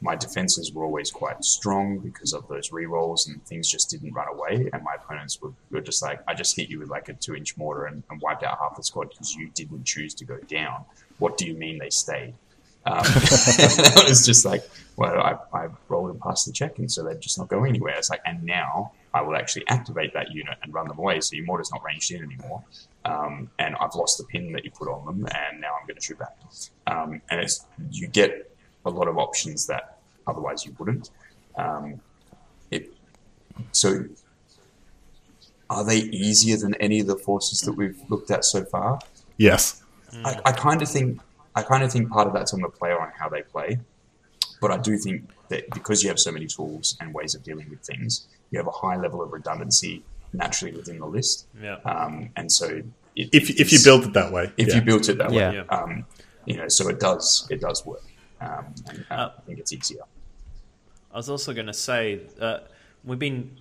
my defenses were always quite strong because of those rerolls, and things just didn't run away. And my opponents were just like, I just hit you with like a 2-inch mortar and wiped out half the squad because you didn't choose to go down. What do you mean they stayed? That was just like, well, I rolled and passed the check, and so they're just not going anywhere. It's like, and now I will actually activate that unit and run them away, so your mortar's not ranged in anymore, and I've lost the pin that you put on them, and now I'm going to shoot back. And it's, you get a lot of options that otherwise you wouldn't. So are they easier than any of the forces that we've looked at so far? Yes. I kind of think part of that's on the player on how they play, but I do think that because you have so many tools and ways of dealing with things, you have a high level of redundancy naturally within the list. Yeah. And so if you built it that way, so it does work. And I think it's easier. I was also going to say we've been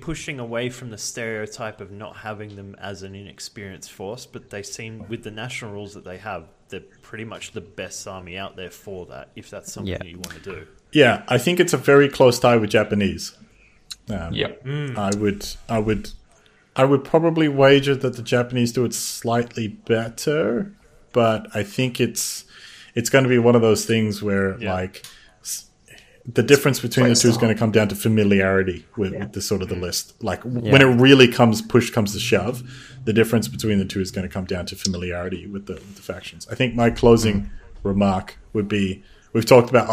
pushing away from the stereotype of not having them as an inexperienced force, but they seem, with the national rules that they have, they're pretty much the best army out there for that, if that's something that you want to do. Yeah, I think it's a very close tie with Japanese. I would probably wager that the Japanese do it slightly better, but I think it's going to be one of those things where like the difference between the two is going to come down to familiarity with the sort of the list. Like when it really comes to shove, the difference between the two is going to come down to familiarity with the factions. I think my closing remark would be, we've talked about,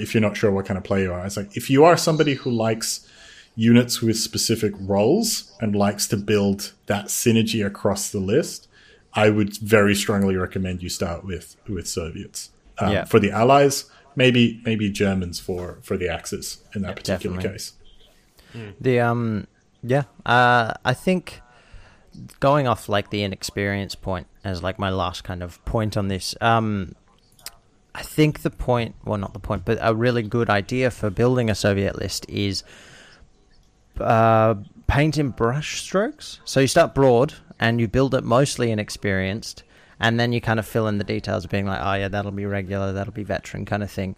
if you're not sure what kind of player you are, it's like, if you are somebody who likes units with specific roles and likes to build that synergy across the list, I would very strongly recommend you start with Soviets. For the Allies, Maybe Germans for the Axis in that particular case. I think going off like the inexperience point as like my last kind of point on this, I think but a really good idea for building a Soviet list is paint in brush strokes. So you start broad and you build it mostly inexperienced, and then you kind of fill in the details, being like, oh yeah, that'll be regular, that'll be veteran kind of thing.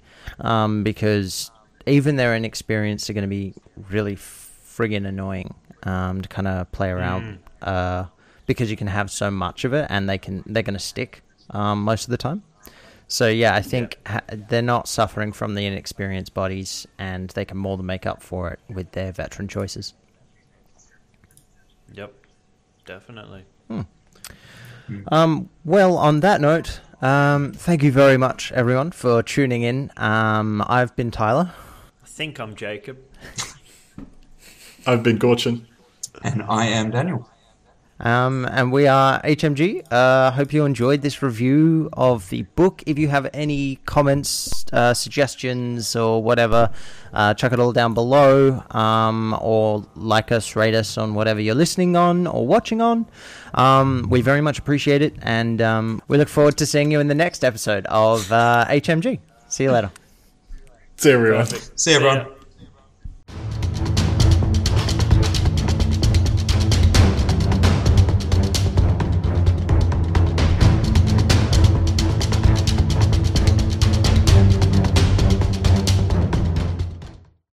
Because even their inexperienced are going to be really friggin' annoying to kind of play around because you can have so much of it and they're going to stick most of the time. So yeah, I think they're not suffering from the inexperienced bodies, and they can more than make up for it with their veteran choices. Yep, definitely. Well, on that note, thank you very much, everyone, for tuning in. I've been Tyler. I think I'm Jacob. I've been Gorchin. And I am Daniel. And we are HMG. Hope you enjoyed this review of the book. If you have any comments, suggestions, or whatever, chuck it all down below, or like us, rate us on whatever you're listening on or watching on. We very much appreciate it, and we look forward to seeing you in the next episode of HMG. See you later. See everyone. Perfect. See everyone.